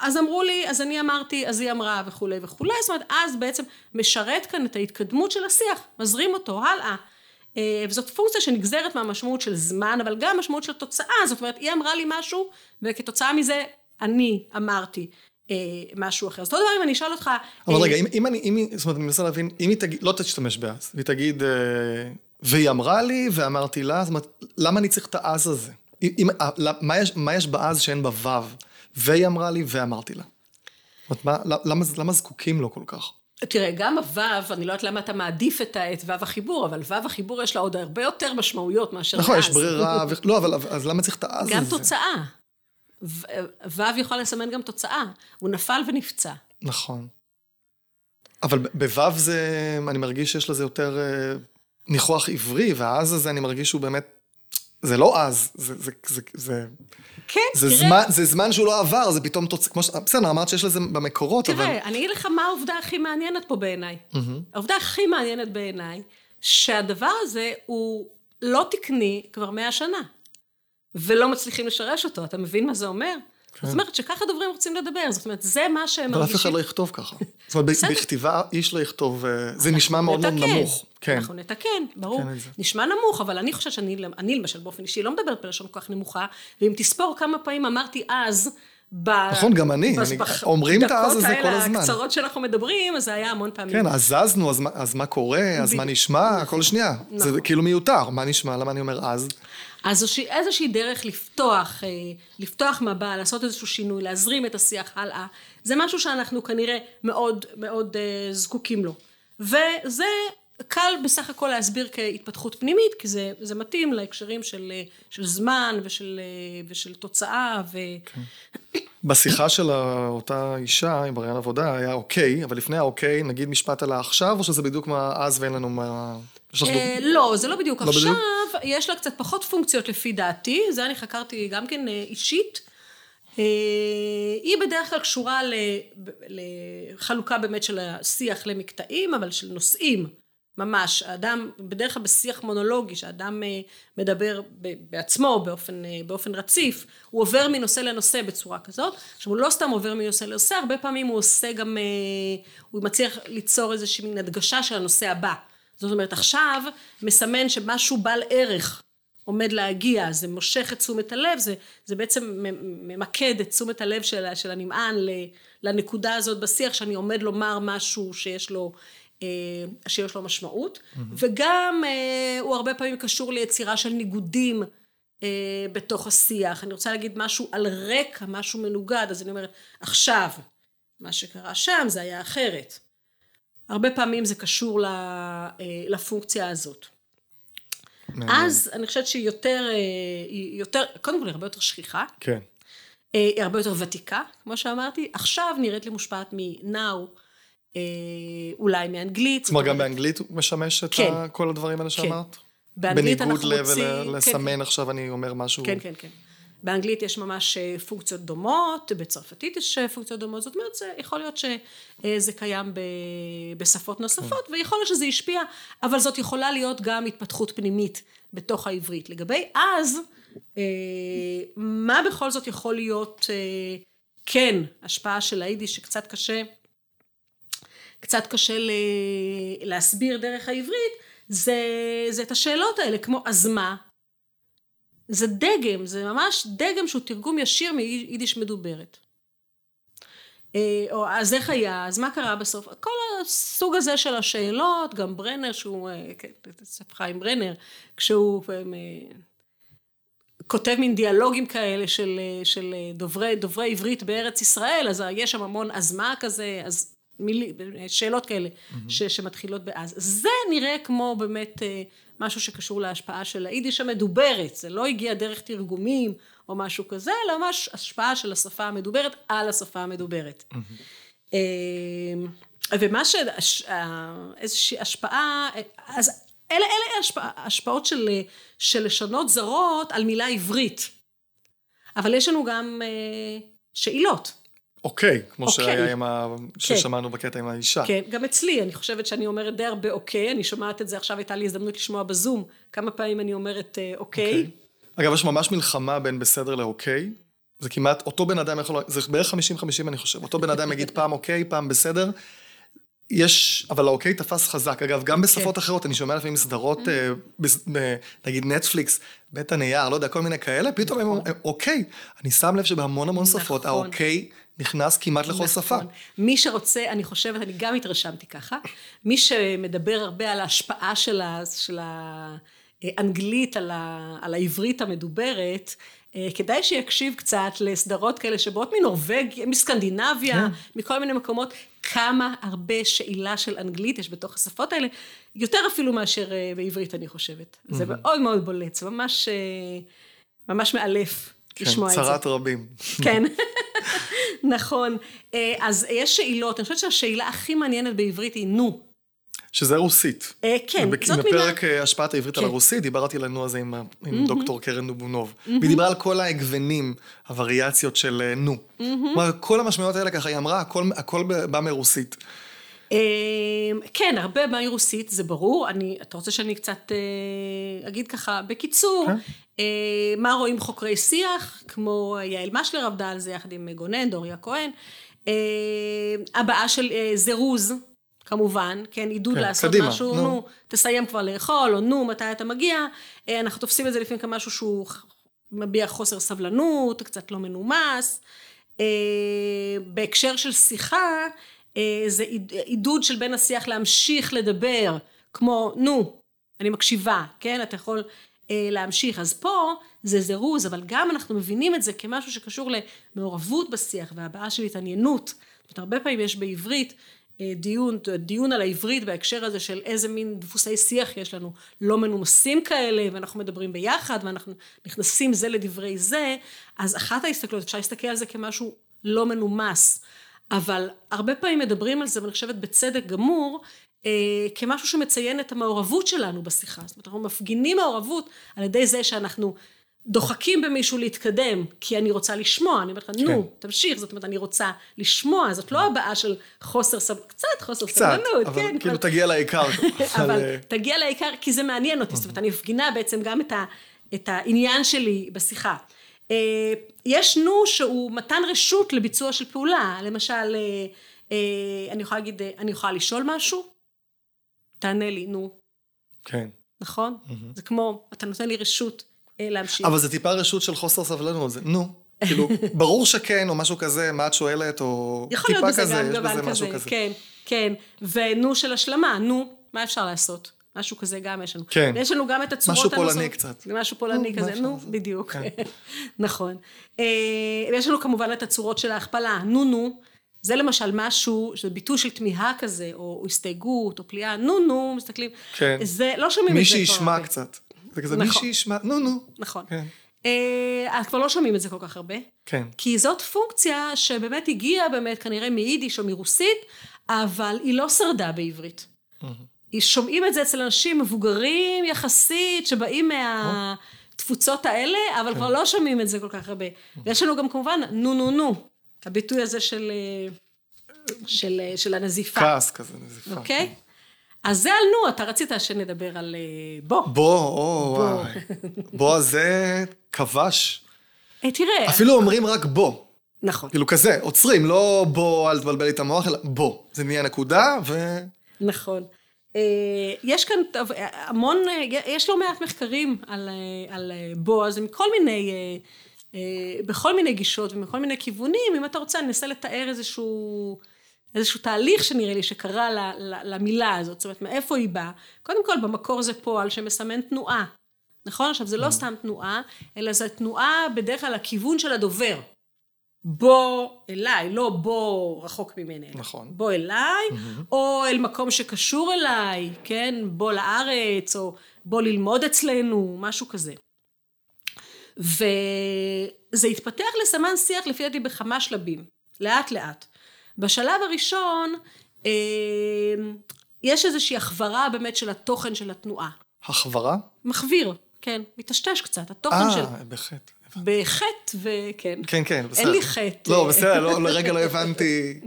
אז אמרו לי, אז אני אמרתי, אז היא אמרה, וכו' וכו', זאת אומרת, אז בעצם משרת כאן את ההתקדמות של השיח, מזרים אותו הלאה. וזאת פונקציה שנגזרת מהמשמעות של זמן, אבל גם משמעות של תוצאה, זאת אומרת, היא אמרה לי משהו, וכתוצאה מזה, אני אמרתי אה, משהו אחר. זאת אומרת, אם אני אשאל אותך... אבל אה... רגע, אם, אם אני, אם, זאת אומרת, אני מנסה להבין, אם היא תגיד, לא תשתמש באז, והיא תגיד, אה, והיא אמרה לי, ואמרתי לה, זאת אומרת, למה אני צריך את האז הזה? אם, מה יש, מה יש באז שאין בוו? והיא אמרה לי, ואמרתי לה. זאת אומרת, מה, למה, למה זקוקים לו כל כך? תראה, גם הוו, אני לא יודעת למה אתה מעדיף את וו החיבור, אבל וו החיבור יש לה עוד הרבה יותר משמעויות מאשר אז. נכון, יש ברירה, לא, אבל אז למה צריך את אז הזה? גם תוצאה. וו יכול לסמן גם תוצאה. הוא נפל ונפצע. נכון. אבל בוו זה, אני מרגיש שיש לזה יותר ניחוח עברי, והאז הזה אני מרגיש שהוא באמת, זה לא אז, זה זמן שהוא לא עבר, זה פתאום תוצא, כמו ש... בסדר, אמרת שיש לזה במקורות, אבל... תראה, אני אגיד לך מה העובדה הכי מעניינת פה בעיניי. העובדה הכי מעניינת בעיניי, שהדבר הזה הוא לא תקני כבר מאה שנה, ולא מצליחים לשרש אותו, אתה מבין מה זה אומר? זאת אומרת שככה דברים רוצים לדבר, זאת אומרת, זה מה שהם מרגישים. אבל אף אחד לא יכתוב ככה. זאת אומרת, בכתיבה איש לא יכתוב, זה נשמע מאוד מאוד נמוך. אנחנו נתקן, ברור. נשמע נמוך, אבל אני חושבת שאני למשל באופן אישי לא מדברת בלשון כל כך נמוכה, ואם תספור כמה פעמים אמרתי אז, נכון, גם אני, אומרים את האז הזה כל הזמן. בדקות האלה הקצרות שאנחנו מדברים, אז זה היה המון פעמים. כן, אז זזנו, אז מה קורה, אז מה נשמע, כל שנייה. זה כאילו מיותר, מה נשמע, למה אני אומר אז? אז איזושהי דרך לפתוח, לפתוח מבע, לעשות איזשהו שינוי, להזרים את השיח הלאה, זה משהו שאנחנו כנראה מאוד מאוד זקוקים לו. וזה קל בסך הכל להסביר כהתפתחות פנימית, כי זה, זה מתאים להקשרים של, של זמן ושל, ושל תוצאה. ו... כן. בשיחה של אותה אישה עם בריאן עבודה היה אוקיי, אבל לפני האוקיי נגיד משפט עלה עכשיו, או שזה בדיוק מה אז ואין לנו מה... לא, זה לא בדיוק עכשיו, יש לה קצת פחות פונקציות לפי דעתי, זה אני חקרתי גם כן אישית, היא בדרך כלל קשורה לחלוקה באמת של השיח למקטעים, אבל של נושאים, ממש, האדם, בדרך כלל בשיח מונולוגי, שהאדם מדבר בעצמו באופן, באופן רציף, הוא עובר מנושא לנושא בצורה כזאת, שהוא לא סתם עובר מנושא לנושא, הרבה פעמים הוא עושה גם, הוא מצליח ליצור איזושהי מין הדגשה של הנושא הבא, זאת אומרת, עכשיו מסמן שמשהו בעל ערך עומד להגיע, זה מושך את תשומת הלב, זה, זה בעצם ממקד את תשומת הלב של, של הנמען לנקודה הזאת בשיח, שאני עומד לומר משהו שיש לו, שיש לו משמעות, וגם הוא הרבה פעמים קשור ליצירה של ניגודים בתוך השיח. אני רוצה להגיד משהו על רקע, משהו מנוגד, אז אני אומרת, עכשיו, מה שקרה שם זה היה אחרת. הרבה פעמים זה קשור לפונקציה הזאת. אז אני חושבת שהיא יותר, יותר, קודם כל הרבה יותר שכיחה, כן. היא הרבה יותר ותיקה, כמו שאמרתי, עכשיו נראית לי מושפעת מנאו, אולי מאנגלית. זאת אומרת, גם באנגלית משמש את כן. כל הדברים האלה שאמרת? כן. באנגלית אנחנו רוצים... בניגוד לסמן כן, עכשיו כן. אני אומר משהו... כן, כן, כן. באנגלית יש ממש פונקציות דומות, בצרפתית יש פונקציות דומות, זאת אומרת, זה יכול להיות שזה קיים ב... בשפות נוספות, כן. ויכול להיות שזה השפיע, אבל זאת יכולה להיות גם התפתחות פנימית בתוך העברית. לגבי אז, מה בכל זאת יכול להיות, כן, השפעה של היידיש שקצת קשה, קצת קשה להסביר דרך העברית, זה, זה את השאלות האלה, כמו, אז מה? זה דגם, זה ממש דגם שהוא תרגום ישיר מיידיש מדוברת. או, אז איך היה, אז מה קרה בסוף? כל הסוג הזה של השאלות, גם ברנר, שהוא, ספחה עם ברנר, כשהוא כותב מין דיאלוגים כאלה של, של דוברי, דוברי עברית בארץ ישראל, אז יש שם המון אז מה כזה, אז... מילי, שאלות כאלה ש, שמתחילות באז. זה נראה כמו באמת משהו שקשור להשפעה של היידיש המדוברת. זה לא הגיע דרך תרגומים או משהו כזה, אלא ממש השפעה של השפה המדוברת על השפה המדוברת. ומה ש... איזושהי השפעה... אז אלה, אלה השפע, השפעות של, של לשונות זרות על מילה עברית. אבל יש לנו גם שאלות. אוקיי, כמו ששמענו בקטע עם האישה. כן, גם אצלי, אני חושבת שאני אומרת די הרבה אוקיי, אני שומעת את זה עכשיו, הייתה לי הזדמנות לשמוע בזום, כמה פעמים אני אומרת אוקיי. אגב, יש ממש מלחמה בין בסדר לאוקיי, זה כמעט, אותו בן אדם יכול, זה בערך חמישים חמישים אני חושב, אותו בן אדם יגיד פעם אוקיי, פעם בסדר, יש, אבל האוקיי תפס חזק, אגב, גם בשפות אחרות, אני שומע לפעמים סדרות, נגיד נטפליקס, בית הנייר, לא יודע, כל מיני כאלה, פתאום הם אוקיי, אני שם לב שבהמון המון שפות, האוקיי נכנס כמעט לכל שפה. מי שרוצה, אני חושבת, אני גם התרשמתי ככה, מי שמדבר הרבה על ההשפעה של האנגלית, על העברית המדוברת, כדאי שיקשיב קצת לסדרות כאלה שבאות מנורווגיה, מסקנדינביה, מכל מיני מקומות, כמה הרבה שאלה של אנגלית יש בתוך השפות האלה, יותר אפילו מאשר בעברית, אני חושבת. זה מאוד מאוד בולט, זה ממש, ממש מאלף לשמוע את זה. צרת רבים. כן. נכון, אז יש שאלות, אני חושבת שהשאלה הכי מעניינת בעברית היא נו. שזה רוסית. כן, זאת מילה. בפרק השפעת העברית על הרוסית, דיברתי על נו הזה עם דוקטור קרן דובונוב, והיא דיברה על כל ההגוונים, הווריאציות של נו. כלומר, כל המשמעויות האלה ככה היא אמרה, הכל בא מרוסית. כן, הרבה בא מרוסית, זה ברור, אתה רוצה שאני קצת אגיד ככה, בקיצור... מה רואים חוקרי שיח, כמו יעל משלר עבדה על זה, יחד עם גונן, דוריה כהן, הבאה של זירוז, כמובן, כן, עידוד לעשות משהו, נו, תסיים כבר לאכול, או נו, מתי אתה מגיע, אנחנו תופסים את זה לפעמים כמשהו שהוא מביע חוסר סבלנות, קצת לא מנומס, בהקשר של שיחה, זה עידוד של בין השיח להמשיך לדבר, כמו נו, אני מקשיבה, כן, אתה יכול... להמשיך. אז פה זה זירוז, אבל גם אנחנו מבינים את זה כמשהו שקשור למעורבות בשיח והבעה של התעניינות. זאת אומרת, הרבה פעמים יש בעברית דיון, דיון על העברית בהקשר הזה של איזה מין דפוסי שיח יש לנו, לא מנומסים כאלה, ואנחנו מדברים ביחד, ואנחנו נכנסים זה לדברי זה, אז אחת ההסתכלות, אפשר להסתכל על זה כמשהו לא מנומס, אבל הרבה פעמים מדברים על זה, ואני חושבת בצדק גמור, כמשהו שמציין את המעורבות שלנו בשיחה. זאת אומרת, אנחנו מפגינים מעורבות על ידי זה שאנחנו דוחקים במישהו להתקדם, כי אני רוצה לשמוע, אני אומרת לך, נו, תמשיך, זאת אומרת, אני רוצה לשמוע, זאת לא הבאה של חוסר סבלנות, קצת חוסר סבלנות, כן. אבל כאילו תגיע לעיקר. אבל תגיע לעיקר, כי זה מעניין אותי, זאת אומרת, אני מפגינה בעצם גם את העניין שלי בשיחה. יש נו שהוא מתן רשות לביצוע של פעולה, למשל, אני יכולה להגיד, אני יכולה לשאול משהו, תענה לי, נו. כן. נכון? זה כמו, אתה נותן לי רשות להמשיך. אבל זה טיפה רשות של חוסר סבלנות, זה נו. כאילו, ברור שכן, או משהו כזה, מה את שואלת, או טיפה כזה, יש בזה משהו כזה. כן, כן. ונו של השלמה, נו, מה אפשר לעשות? משהו כזה גם יש לנו. כן. ויש לנו גם את הצורות הנוסעות. משהו פולני קצת. משהו פולני כזה, נו, בדיוק. נכון. ויש לנו כמובן את הצורות של ההכפלה, נו נו, זה למשל משהו, שזה ביטוי של תמיהה כזה, או הסתייגות, או פליאה, נו נו, מסתכלים. כן. זה, לא שומעים את זה. מי שישמע קצת. זה כזה, מי שישמע, נו נו. נכון. כן. אז כבר לא שומעים את זה כל כך הרבה. כן. כי זאת פונקציה שבאמת הגיעה באמת כנראה מיידיש או מרוסית, אבל היא לא שרדה בעברית. שומעים את זה אצל אנשים מבוגרים יחסית, שבאים מהתפוצות האלה, אבל כבר לא שומעים את זה כל כך הרבה. ויש לנו גם כמובן נו נו נו, הביטוי הזה של, של, של הנזיפה. כעס כזה, נזיפה. אוקיי? אז זה על נו, אתה רצית שנדבר על בו. בו, או, וואי. בו זה כבש. תראה. אפילו אומרים רק בו. נכון. כאילו כזה, עוצרים, לא בו, אל תבלבל לי את המוח, אלא בו. זה נהיה נקודה ו... נכון. יש כאן המון, יש לא מעט מחקרים על, על בו, אז מכל מיני, בכל מיני גישות ומכל מיני כיוונים, אם אתה רוצה, אני אנסה לתאר איזשהו, איזשהו תהליך שנראה לי שקרה ל, ל, למילה הזאת, זאת אומרת, מאיפה היא באה? קודם כל, במקור זה פועל שמסמן תנועה, נכון? עכשיו, זה לא סתם תנועה, אלא זה תנועה בדרך כלל לכיוון של הדובר. בוא אליי, לא בוא רחוק ממני, נכון. בוא אליי, mm-hmm. או אל מקום שקשור אליי, כן, בוא לארץ, או בוא ללמוד אצלנו, משהו כזה. וזה התפתח לסמן שיח לפי ידי בכמה שלבים, לאט לאט. בשלב הראשון, אה, יש איזושהי החברה באמת של התוכן של התנועה. החברה? מחביר, כן, מתשתש קצת, התוכן 아, של... אה, בחטא. בחטא וכן. כן, כן, בסדר. אין לי חטא. לא, בסדר, לא, לרגע לא הבנתי,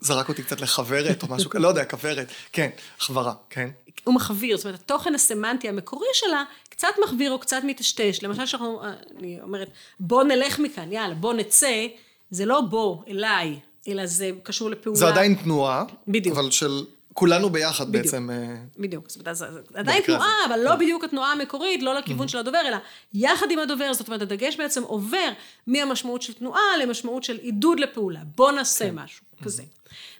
זרק אותי קצת לחברת או משהו, לא יודע, כברת. כן, חברה, כן. הוא מחביר, זאת אומרת, התוכן הסמנטי המקורי שלה, קצת מחביר או קצת מתשתש. למשל שאנחנו, אני אומרת, בוא נלך מכאן, יאללה, בוא נצא, זה לא בוא אליי, אלא זה קשור לפעולה. זה עדיין תנועה, בדיוק. אבל של... כולנו ביחד בעצם. בדיוק, זאת אומרת, עדיין תנועה, אבל לא בדיוק התנועה המקורית, לא לכיוון של הדובר, אלא יחד עם הדובר, זאת אומרת, הדגש בעצם עובר מהמשמעות של תנועה למשמעות של עידוד לפעולה. בוא נעשה משהו כזה.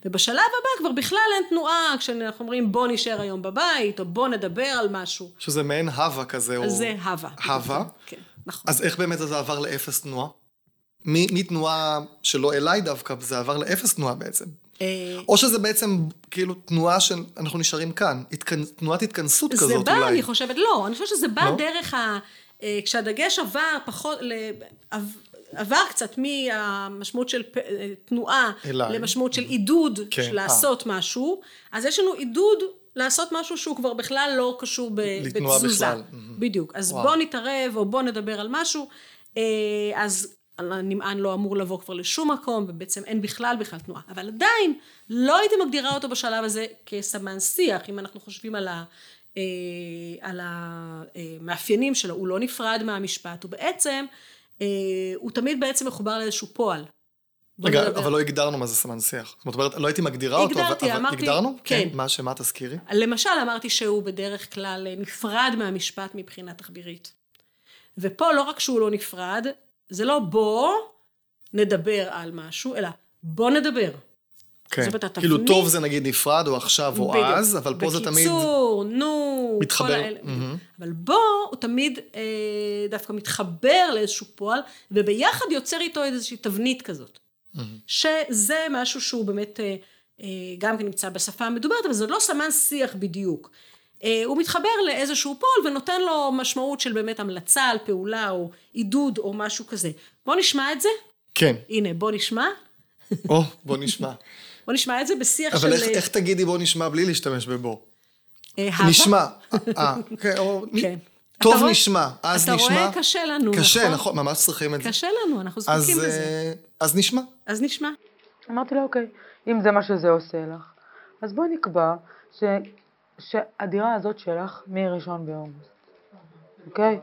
ובשלב הבא כבר בכלל אין תנועה, כשאנחנו אומרים בוא נשאר היום בבית, או בוא נדבר על משהו. שזה מעין הווה כזה, או... זה הווה. הווה? כן, נכון. אז איך באמת זה עבר לאפס תנועה? מתנועה שלא אליי דווקא, זה עבר לאפס תנועה בעצם. או שזה בעצם כאילו תנועה שאנחנו נשארים כאן, תנועת התכנסות כזאת אולי. זה בא, אני חושבת, לא, אני חושבת שזה בא דרך, כשהדגש עבר פחות, עבר קצת מהמשמעות של תנועה, למשמעות של עידוד, של לעשות משהו, אז יש לנו עידוד לעשות משהו שהוא כבר בכלל לא קשור בתזוזה. בדיוק, אז בוא נתערב או בוא נדבר על משהו, אז... הנמען לא אמור לבוא כבר לשום מקום, ובעצם אין בכלל בכלל תנועה. אבל עדיין לא הייתי מגדירה אותו בשלב הזה כסמן שיח, אם אנחנו חושבים על, ה, אה, על המאפיינים שלו, הוא לא נפרד מהמשפט, הוא בעצם, אה, הוא תמיד בעצם מחובר לאיזשהו פועל. רגע, אבל דבר. לא הגדרנו מה זה סמן שיח. זאת אומרת, לא הייתי מגדירה הגדרתי, אותו, אבל אמרתי, הגדרנו? כן. מה שמה תזכירי? למשל, אמרתי שהוא בדרך כלל נפרד מהמשפט מבחינה תחבירית. ופה לא רק שהוא לא נפרד, זה לא בוא נדבר על משהו, אלא בוא נדבר. כן, כאילו טוב זה נגיד נפרד, או עכשיו או אז, אבל פה זה תמיד... בקיצור, נו... מתחבר. אבל בוא הוא תמיד דווקא מתחבר לאיזשהו פועל, וביחד יוצר איתו איזושהי תבנית כזאת. שזה משהו שהוא באמת, גם כן נמצא בשפה המדוברת, אבל זה לא סמן שיח בדיוק. הוא מתחבר לאיזשהו פועל ונותן לו משמעות של באמת המלצה על פעולה או עידוד או משהו כזה. בוא נשמע את זה? כן. הנה, בוא נשמע. או, בוא נשמע. בוא נשמע את זה בשיח של... אבל איך תגידי בוא נשמע בלי להשתמש בבוא? נשמע. טוב נשמע, אז נשמע. אתה רואה, קשה לנו. קשה, נכון, ממש צריכים את זה. קשה לנו, אנחנו זקוקים לזה. אז נשמע. אז נשמע. אמרתי לה, אוקיי, אם זה מה שזה עושה לך, אז בוא נקבע ש... שהדירה הזאת שלך מראשון באוגוסט, אוקיי?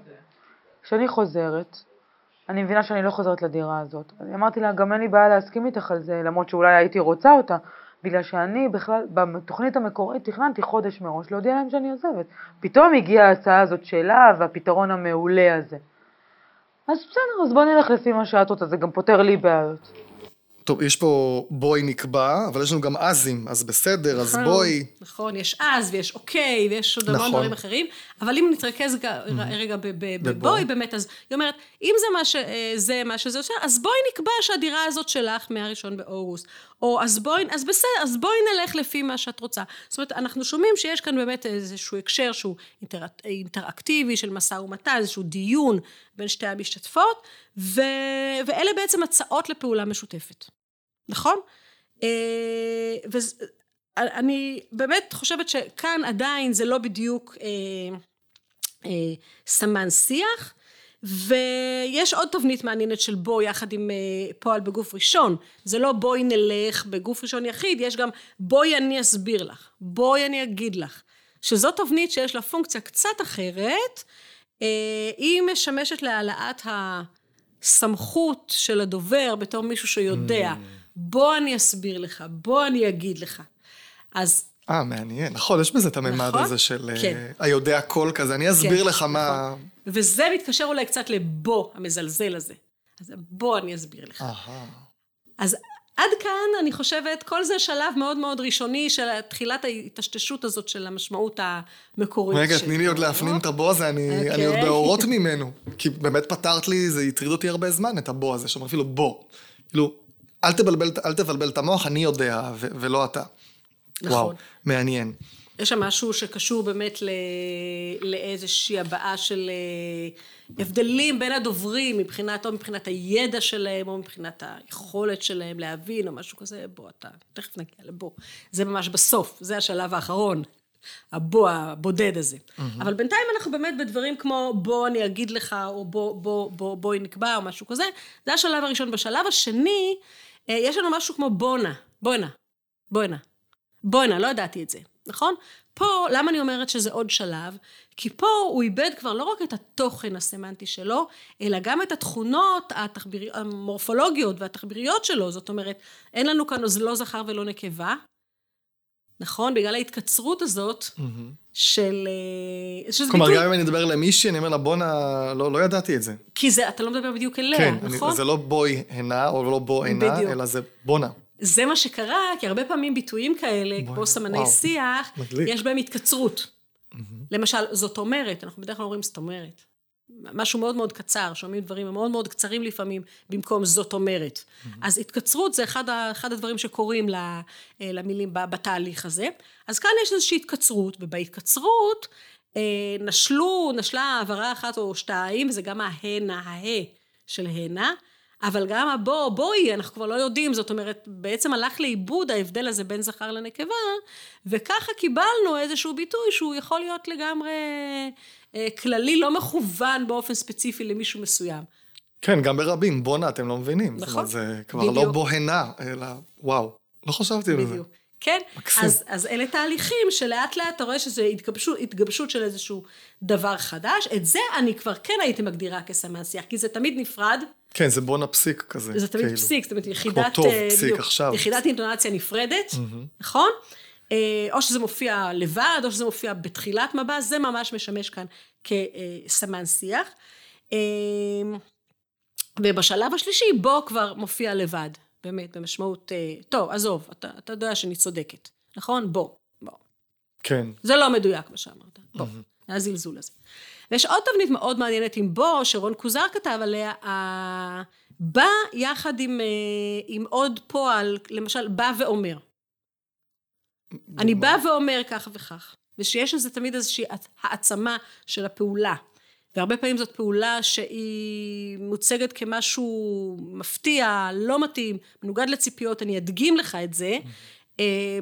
כשאני חוזרת, אני מבינה שאני לא חוזרת לדירה הזאת. אני אמרתי לה, גם אין לי בעיה להסכים איתך על זה, למרות שאולי הייתי רוצה אותה, בגלל שאני בכלל, בתוכנית המקורית תכננתי חודש מראש, להודיע להם שאני עוזבת. פתאום הגיעה ההצעה הזאת שלה, והפתרון המעולה הזה. אז בסדר, אז בוא נלך לפי מה שאת רוצה, זה גם פותר לי בעיות. טוב, יש פה בואי נקבע, אבל יש לנו גם אזים, אז בסדר, אז בואי. נכון, יש אז ויש אוקיי, ויש עוד המון דברים אחרים, אבל אם נתרכז רגע בבואי באמת, אז היא אומרת, אם זה מה שזה עושה, אז בואי נקבע שהדירה הזאת שלך מהראשון באוגוסט, או אז בואי, אז בסדר, אז בואי נלך לפי מה שאת רוצה. זאת אומרת, אנחנו שומעים שיש כאן באמת איזשהו הקשר שהוא אינטראקטיבי של מסע ומתן, איזשהו דיון בין שתי המשתתפות, ואלה בעצם הצעות לפעולה משותפת. נכון? ואני באמת חושבת שכאן עדיין זה לא בדיוק סמן שיח, ויש עוד תבנית מעניינת של בו יחד עם פועל בגוף ראשון. זה לא בואי נלך בגוף ראשון יחיד, יש גם בואי אני אסביר לך, בואי אני אגיד לך, שזו תבנית שיש לה פונקציה קצת אחרת, היא משמשת להעלאת הסמכות של הדובר בתור מישהו שיודע, בוא אני אסביר לך, בוא אני אגיד לך. אז... אה, מעניין. נכון, יש בזה את הממד הזה של היודע כל כזה, אני אסביר לך מה... וזה מתקשר אולי קצת לבוא, המזלזל הזה. אז בוא אני אסביר לך. אז עד כאן אני חושבת, כל זה שלב מאוד מאוד ראשוני של תחילת ההתשתשות הזאת של המשמעות המקורית. רגע, תני לי עוד להפנים את הבוא הזה, אני עוד בהורות ממנו. כי באמת פתרת לי, זה יטריד אותי הרבה זמן, את הבוא הזה, שאומר אפילו בוא. כאילו, אל תבלבל את המוח, אני יודע, ולא אתה. וואו, מעניין. יש שם משהו שקשור באמת לאיזושהי הבאה של הבדלים בין הדוברים, מבחינת או מבחינת הידע שלהם, או מבחינת היכולת שלהם להבין, או משהו כזה, בוא אתה, תכף נגיע לבוא. זה ממש בסוף, זה השלב האחרון, הבוא הבודד הזה. אבל בינתיים אנחנו באמת בדברים כמו, בוא אני אגיד לך, או בואי נקבע, או משהו כזה, זה השלב הראשון. בשלב השני, יש לנו משהו כמו בונה, בונה, בונה, בונה, לא ידעתי את זה. נכון? פה, למה אני אומרת שזה עוד שלב? כי פה הוא איבד כבר לא רק את התוכן הסמנטי שלו, אלא גם את התכונות התחביר... המורפולוגיות והתחביריות שלו. זאת אומרת, אין לנו כאן לא זכר ולא נקבה, נכון? בגלל ההתקצרות הזאת mm-hmm. של... כלומר, ביטוי... גם אם אני מדבר למישהי, אני אומר לה, בונה, לא, לא ידעתי את זה. כי זה, אתה לא מדבר בדיוק אליה, כן, נכון? אני, זה לא בואי הנה, או לא בוא הנה, בדיוק. אלא זה בונה. זה מה שקרה, כי הרבה פעמים ביטויים כאלה, כמו סמני שיח, יש בהם התקצרות. למשל, זאת אומרת, אנחנו בדרך כלל אומרים זאת אומרת. משהו מאוד מאוד קצר, שומעים דברים מאוד מאוד קצרים לפעמים, במקום זאת אומרת. אז התקצרות זה אחד הדברים שקוראים למילים בתהליך הזה. אז כאן יש איזושהי התקצרות, ובהתקצרות נשלו, נשלה העברה אחת או שתיים, זה גם ההנה, ההה של הנה, אבל גם הבוא, בואי, אנחנו כבר לא יודעים, זאת אומרת, בעצם הלך לאיבוד ההבדל הזה בין זכר לנקבה, וככה קיבלנו איזשהו ביטוי שהוא יכול להיות לגמרי אה, כללי, לא מכוון באופן ספציפי למישהו מסוים. כן, גם ברבים, בונה, אתם לא מבינים. נכון. זאת אומרת, זה כבר בדיוק. לא בוהנה, אלא וואו, לא חשבתי בדיוק. על זה. כן, אז, אז אלה תהליכים שלאט לאט אתה רואה שזה התגבשות, התגבשות של איזשהו דבר חדש, את זה אני כבר כן הייתי מגדירה כסמן שיח, כי זה תמיד נפרד, כן, זה בונה פסיק כזה. זה תמיד כאילו. פסיק, זאת אומרת, יחידת, טוב, פסיק, דיוק, יחידת אינטונציה נפרדת, mm-hmm. נכון? או שזה מופיע לבד, או שזה מופיע בתחילת מבע, זה ממש משמש כאן כסמן שיח. ובשלב השלישי, בו כבר מופיע לבד, באמת, במשמעות, טוב, עזוב, אתה, אתה יודע שאני צודקת, נכון? בוא, בוא. כן. זה לא מדויק מה שאמרת, בוא. Mm-hmm. הזלזול הזה. ויש עוד תבנית מאוד מעניינת עם בו, שרון קוזר כתב עליה, בא יחד עם, עם עוד פועל, למשל, בא ואומר. אני בא ואומר כך וכך, ושיש לזה תמיד איזושהי העצמה של הפעולה, והרבה פעמים זאת פעולה שהיא מוצגת כמשהו מפתיע, לא מתאים, מנוגד לציפיות, אני אדגים לך את זה,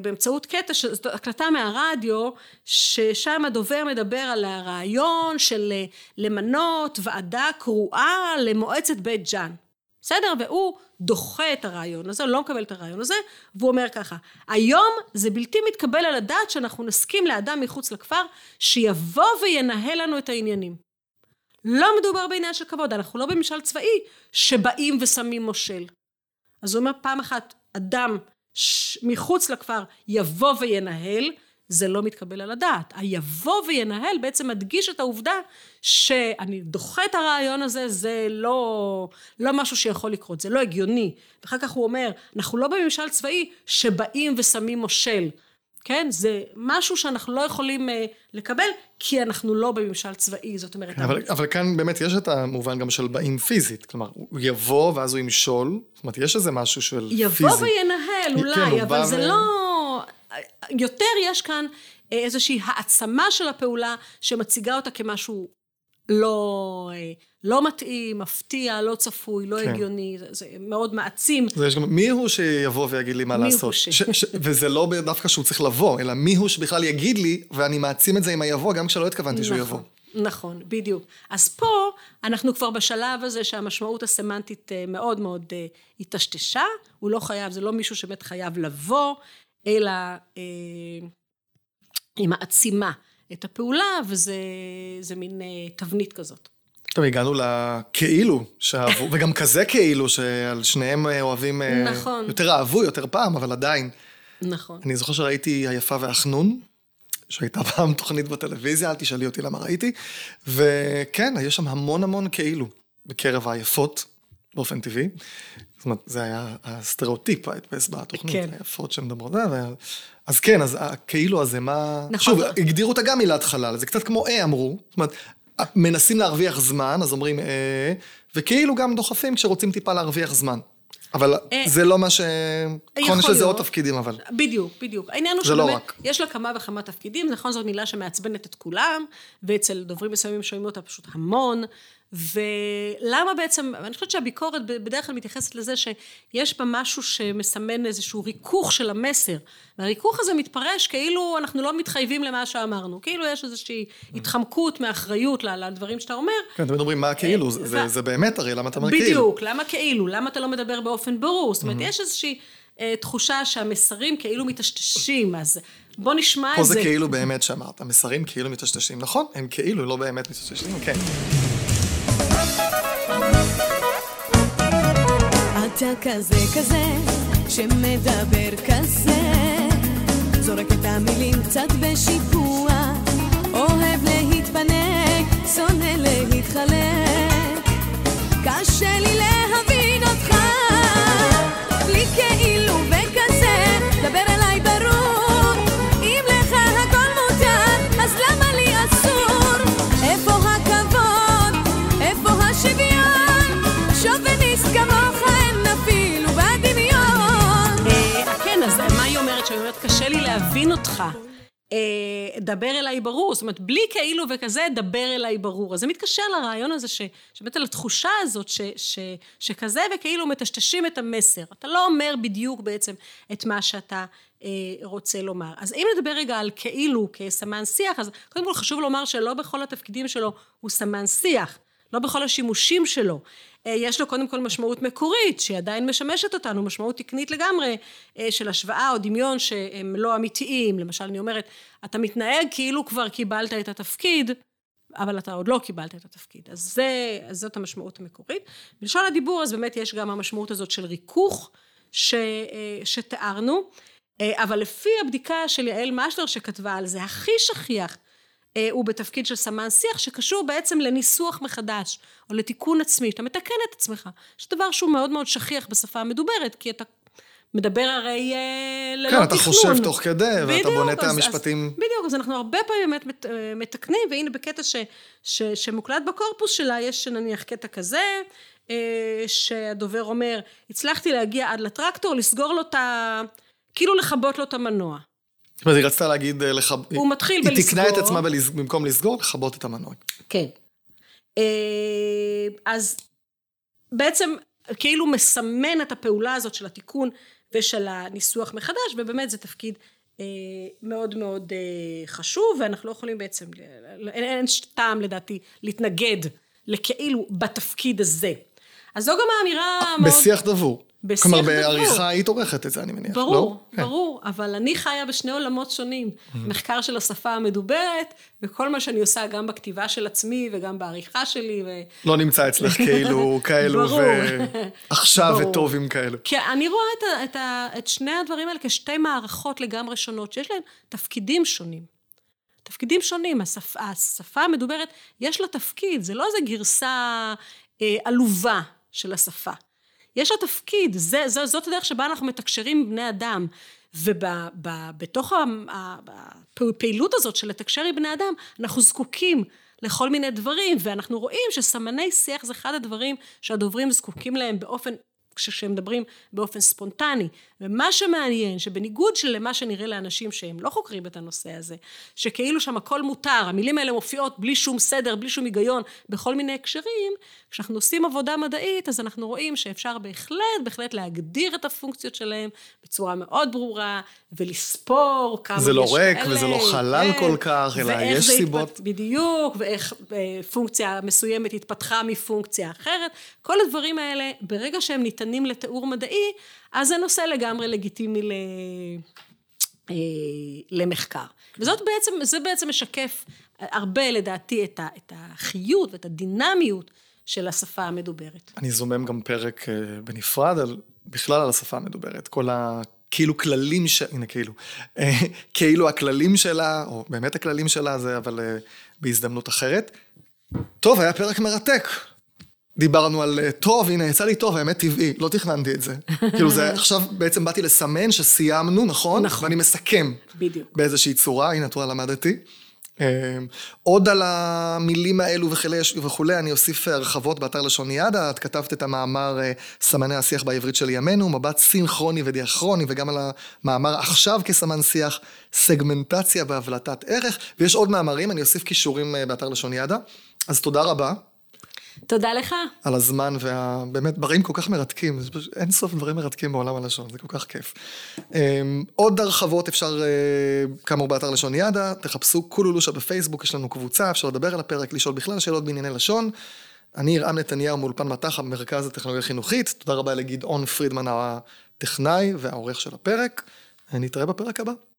באמצעות קטע, שזאת הקלטה מהרדיו, ששם הדובר מדבר על הרעיון של למנות ועדה קרואה למועצת בית ג'אן. בסדר? והוא דוחה את הרעיון הזה, לא מקבל את הרעיון הזה, והוא אומר ככה, היום זה בלתי מתקבל על הדעת שאנחנו נסכים לאדם מחוץ לכפר, שיבוא וינהל לנו את העניינים. לא מדובר בעניין של כבוד, אנחנו לא בממשל צבאי, שבאים ושמים מושל. אז הוא אומר פעם אחת, אדם, מחוץ לכפר יבוא וינהל, זה לא מתקבל על הדעת. היבוא וינהל בעצם מדגיש את העובדה שאני דוחה את הרעיון הזה, זה לא, לא משהו שיכול לקרות, זה לא הגיוני. ואחר כך הוא אומר, אנחנו לא בממשל צבאי שבאים ושמים מושל. כן, זה משהו שאנחנו לא יכולים לקבל, כי אנחנו לא בממשל צבאי, זאת אומרת... אבל, אבל כאן באמת יש את המובן גם של באים פיזית, כלומר, הוא יבוא ואז הוא ימשול, זאת אומרת, יש איזה משהו של יבוא פיזי. יבוא וינהל, אולי, כן, אבל זה ו... לא... יותר יש כאן איזושהי העצמה של הפעולה, שמציגה אותה כמשהו לא... לא מתאים, מפתיע, לא צפוי, לא כן. הגיוני, זה, זה מאוד מעצים. זה יש גם, מי הוא שיבוא ויגיד לי מה לעשות? ש... ש... ש... וזה לא דווקא שהוא צריך לבוא, אלא מי הוא שבכלל יגיד לי, ואני מעצים את זה עם היבוא, גם כשלא התכוונתי נכון, שהוא יבוא. נכון, בדיוק. אז פה אנחנו כבר בשלב הזה שהמשמעות הסמנטית מאוד מאוד התשתשה, הוא לא חייב, זה לא מישהו שבאמת חייב לבוא, אלא אה, עם העצימה את הפעולה, וזה מין אה, תבנית כזאת. טוב, הגענו לכאילו, שאהבו, וגם כזה כאילו, שעל שניהם אוהבים, נכון. יותר אהבו, יותר פעם, אבל עדיין. נכון. אני זוכר שראיתי היפה והחנון, שהייתה פעם תוכנית בטלוויזיה, אל תשאלי אותי למה ראיתי, וכן, היה שם המון המון כאילו, בקרב היפות, באופן טבעי, זאת אומרת, זה היה הסטריאוטיפ, ההדפס בתוכנית, כן. היפות שמדברות, אז כן, אז הכאילו הזה, מה... נכון. שוב, הגדירו אותה גם מילת חלל, זה קצת כמו אה אמרו, זאת אומרת, מנסים להרוויח זמן, אז אומרים, אה, וכאילו גם דוחפים כשרוצים טיפה להרוויח זמן. אבל אה, זה לא מה ש... נכון, יש לזה עוד תפקידים, אבל... בדיוק, בדיוק. העניין הוא שבאמת, לא יש לה כמה וכמה תפקידים, נכון, זאת מילה שמעצבנת את כולם, ואצל דוברים מסוימים שומעים אותה פשוט המון, ולמה בעצם, אני חושבת שהביקורת בדרך כלל מתייחסת לזה, שיש בה משהו שמסמן איזשהו ריכוך של המסר, והריכוך הזה מתפרש כאילו אנחנו לא מתחייבים למה שאמרנו, כאילו יש איזושהי התחמקות מאחריות לדברים שאתה אומר. כן, אתם מדברים מה כאילו, זה באמת הרי, למה אתה אומר כאילו? בדיוק, למה כאילו, למה אתה לא מדבר באופן ברור, זאת אומרת, יש איזושהי תחושה שהמסרים כאילו מתשתשים, אז... בוא נשמע את זה. פה זה כאילו באמת שאמרת, המסרים כאילו מתשתשים, נכון? הם כאילו לא באמת מתשתשים, כן. אתה כזה כזה, שמדבר כזה, זורק את המילים קצת בשיפוע, אוהב להתפנק, שונא להתחלק, קשה לי להבין אותך, בלי כאילו וכזה, דבר אליי ברור, אם לך הכל מותר, אז למה לי אסור? איפה הכבוד? איפה השוויון? שוביניסט כמוך קשה לי להבין אותך, דבר אליי ברור, זאת אומרת, בלי כאילו וכזה, דבר אליי ברור. אז זה מתקשר לרעיון הזה, שבאמת על התחושה הזאת, שכזה וכאילו מטשטשים את המסר. אתה לא אומר בדיוק בעצם את מה שאתה רוצה לומר. אז אם נדבר רגע על כאילו, כסמן שיח, אז קודם כל חשוב לומר שלא בכל התפקידים שלו הוא סמן שיח, לא בכל השימושים שלו. יש לו קודם כל משמעות מקורית, שהיא עדיין משמשת אותנו, משמעות תקנית לגמרי, של השוואה או דמיון שהם לא אמיתיים. למשל, אני אומרת, אתה מתנהג כאילו כבר קיבלת את התפקיד, אבל אתה עוד לא קיבלת את התפקיד. אז, זה, אז זאת המשמעות המקורית. בלשון הדיבור, אז באמת יש גם המשמעות הזאת של ריכוך, ש, שתיארנו, אבל לפי הבדיקה של יעל משלר שכתבה על זה, הכי שכיח, הוא בתפקיד של סמן שיח, שקשור בעצם לניסוח מחדש, או לתיקון עצמי, שאתה מתקן את עצמך, שדבר שהוא מאוד מאוד שכיח בשפה המדוברת, כי אתה מדבר הרי ללא תכנון. כן, אתה חושב תוך כדי, ואתה בונה את המשפטים. בדיוק, אז אנחנו הרבה פעמים באמת מתקנים, והנה בקטע שמוקלט בקורפוס שלה, יש נניח קטע כזה, שהדובר אומר, הצלחתי להגיע עד לטרקטור, לסגור לו את ה... כאילו לכבות לו את המנוע. אז היא רצתה להגיד, הוא מתחיל בלסגור. היא תקנה את עצמה במקום לסגור, לחבות את המנוע. כן. אז בעצם כאילו מסמן את הפעולה הזאת של התיקון ושל הניסוח מחדש, ובאמת זה תפקיד מאוד מאוד חשוב, ואנחנו לא יכולים בעצם, אין טעם לדעתי להתנגד לכאילו בתפקיד הזה. אז זו גם האמירה מאוד... בשיח דבור. כלומר, בעריכה היא תורכת את זה, אני מניח. ברור, ברור, אבל אני חיה בשני עולמות שונים. מחקר של השפה המדוברת, וכל מה שאני עושה גם בכתיבה של עצמי, וגם בעריכה שלי. לא נמצא אצלך כאילו, כאלו, ועכשיו וטובים כאלו. כי אני רואה את שני הדברים האלה כשתי מערכות לגמרי שונות, שיש להן תפקידים שונים. תפקידים שונים, השפה המדוברת, יש לה תפקיד, זה לא איזו גרסה עלובה של השפה. יש לה תפקיד, זה, זה, זאת הדרך שבה אנחנו מתקשרים בני אדם, ובתוך הפעילות הזאת של לתקשר עם בני אדם, אנחנו זקוקים לכל מיני דברים, ואנחנו רואים שסמני שיח זה אחד הדברים שהדוברים זקוקים להם באופן, כשהם מדברים באופן ספונטני, ומה שמעניין, שבניגוד של למה שנראה לאנשים שהם לא חוקרים את הנושא הזה, שכאילו שם הכל מותר, המילים האלה מופיעות בלי שום סדר, בלי שום היגיון, בכל מיני הקשרים, כשאנחנו עושים עבודה מדעית, אז אנחנו רואים שאפשר בהחלט, בהחלט להגדיר את הפונקציות שלהם, בצורה מאוד ברורה, ולספור כמה יש כאלה. זה לא ריק, וזה לא חלל כל כך, אלא יש סיבות. בדיוק, ואיך פונקציה מסוימת התפתחה מפונקציה אחרת. כל הדברים האלה, ברגע שהם ניתנים לתיאור מדעי, אז זה נושא לגמרי לגיטימי ל... למחקר. וזאת בעצם, זה בעצם משקף הרבה לדעתי את ה... את החיות ואת הדינמיות של השפה המדוברת. אני זומם גם פרק בנפרד על... בכלל על השפה המדוברת. כל ה... כאילו כללים ש... הנה, כאילו. כאילו הכללים שלה, או באמת הכללים שלה זה, אבל בהזדמנות אחרת. טוב, היה פרק מרתק. דיברנו על טוב, הנה, יצא לי טוב, האמת טבעי, לא תכננתי את זה. כאילו זה, עכשיו בעצם באתי לסמן שסיימנו, נכון? נכון. ואני מסכם. בדיוק. באיזושהי צורה, הנה, תורה למדתי. עוד על המילים האלו וכו', אני אוסיף הרחבות באתר לשוניאדה, את כתבת את המאמר סמני השיח בעברית של ימינו, מבט סינכרוני ודיאכרוני, וגם על המאמר עכשיו כסמן שיח, סגמנטציה והבלטת ערך, ויש עוד מאמרים, אני אוסיף קישורים באתר לשוניאדה. אז תודה רבה. תודה לך. על הזמן, ובאמת, דברים כל כך מרתקים, אין סוף דברים מרתקים בעולם הלשון, זה כל כך כיף. עוד הרחבות אפשר, כאמור באתר לשון ידה, תחפשו קולולושה בפייסבוק, יש לנו קבוצה, אפשר לדבר על הפרק, לשאול בכלל שאלות בענייני לשון. אני רם נתניהו מאולפן מטח, המרכז הטכנולוגיה החינוכית, תודה רבה לגדעון פרידמן, הטכנאי והעורך של הפרק, נתראה בפרק הבא.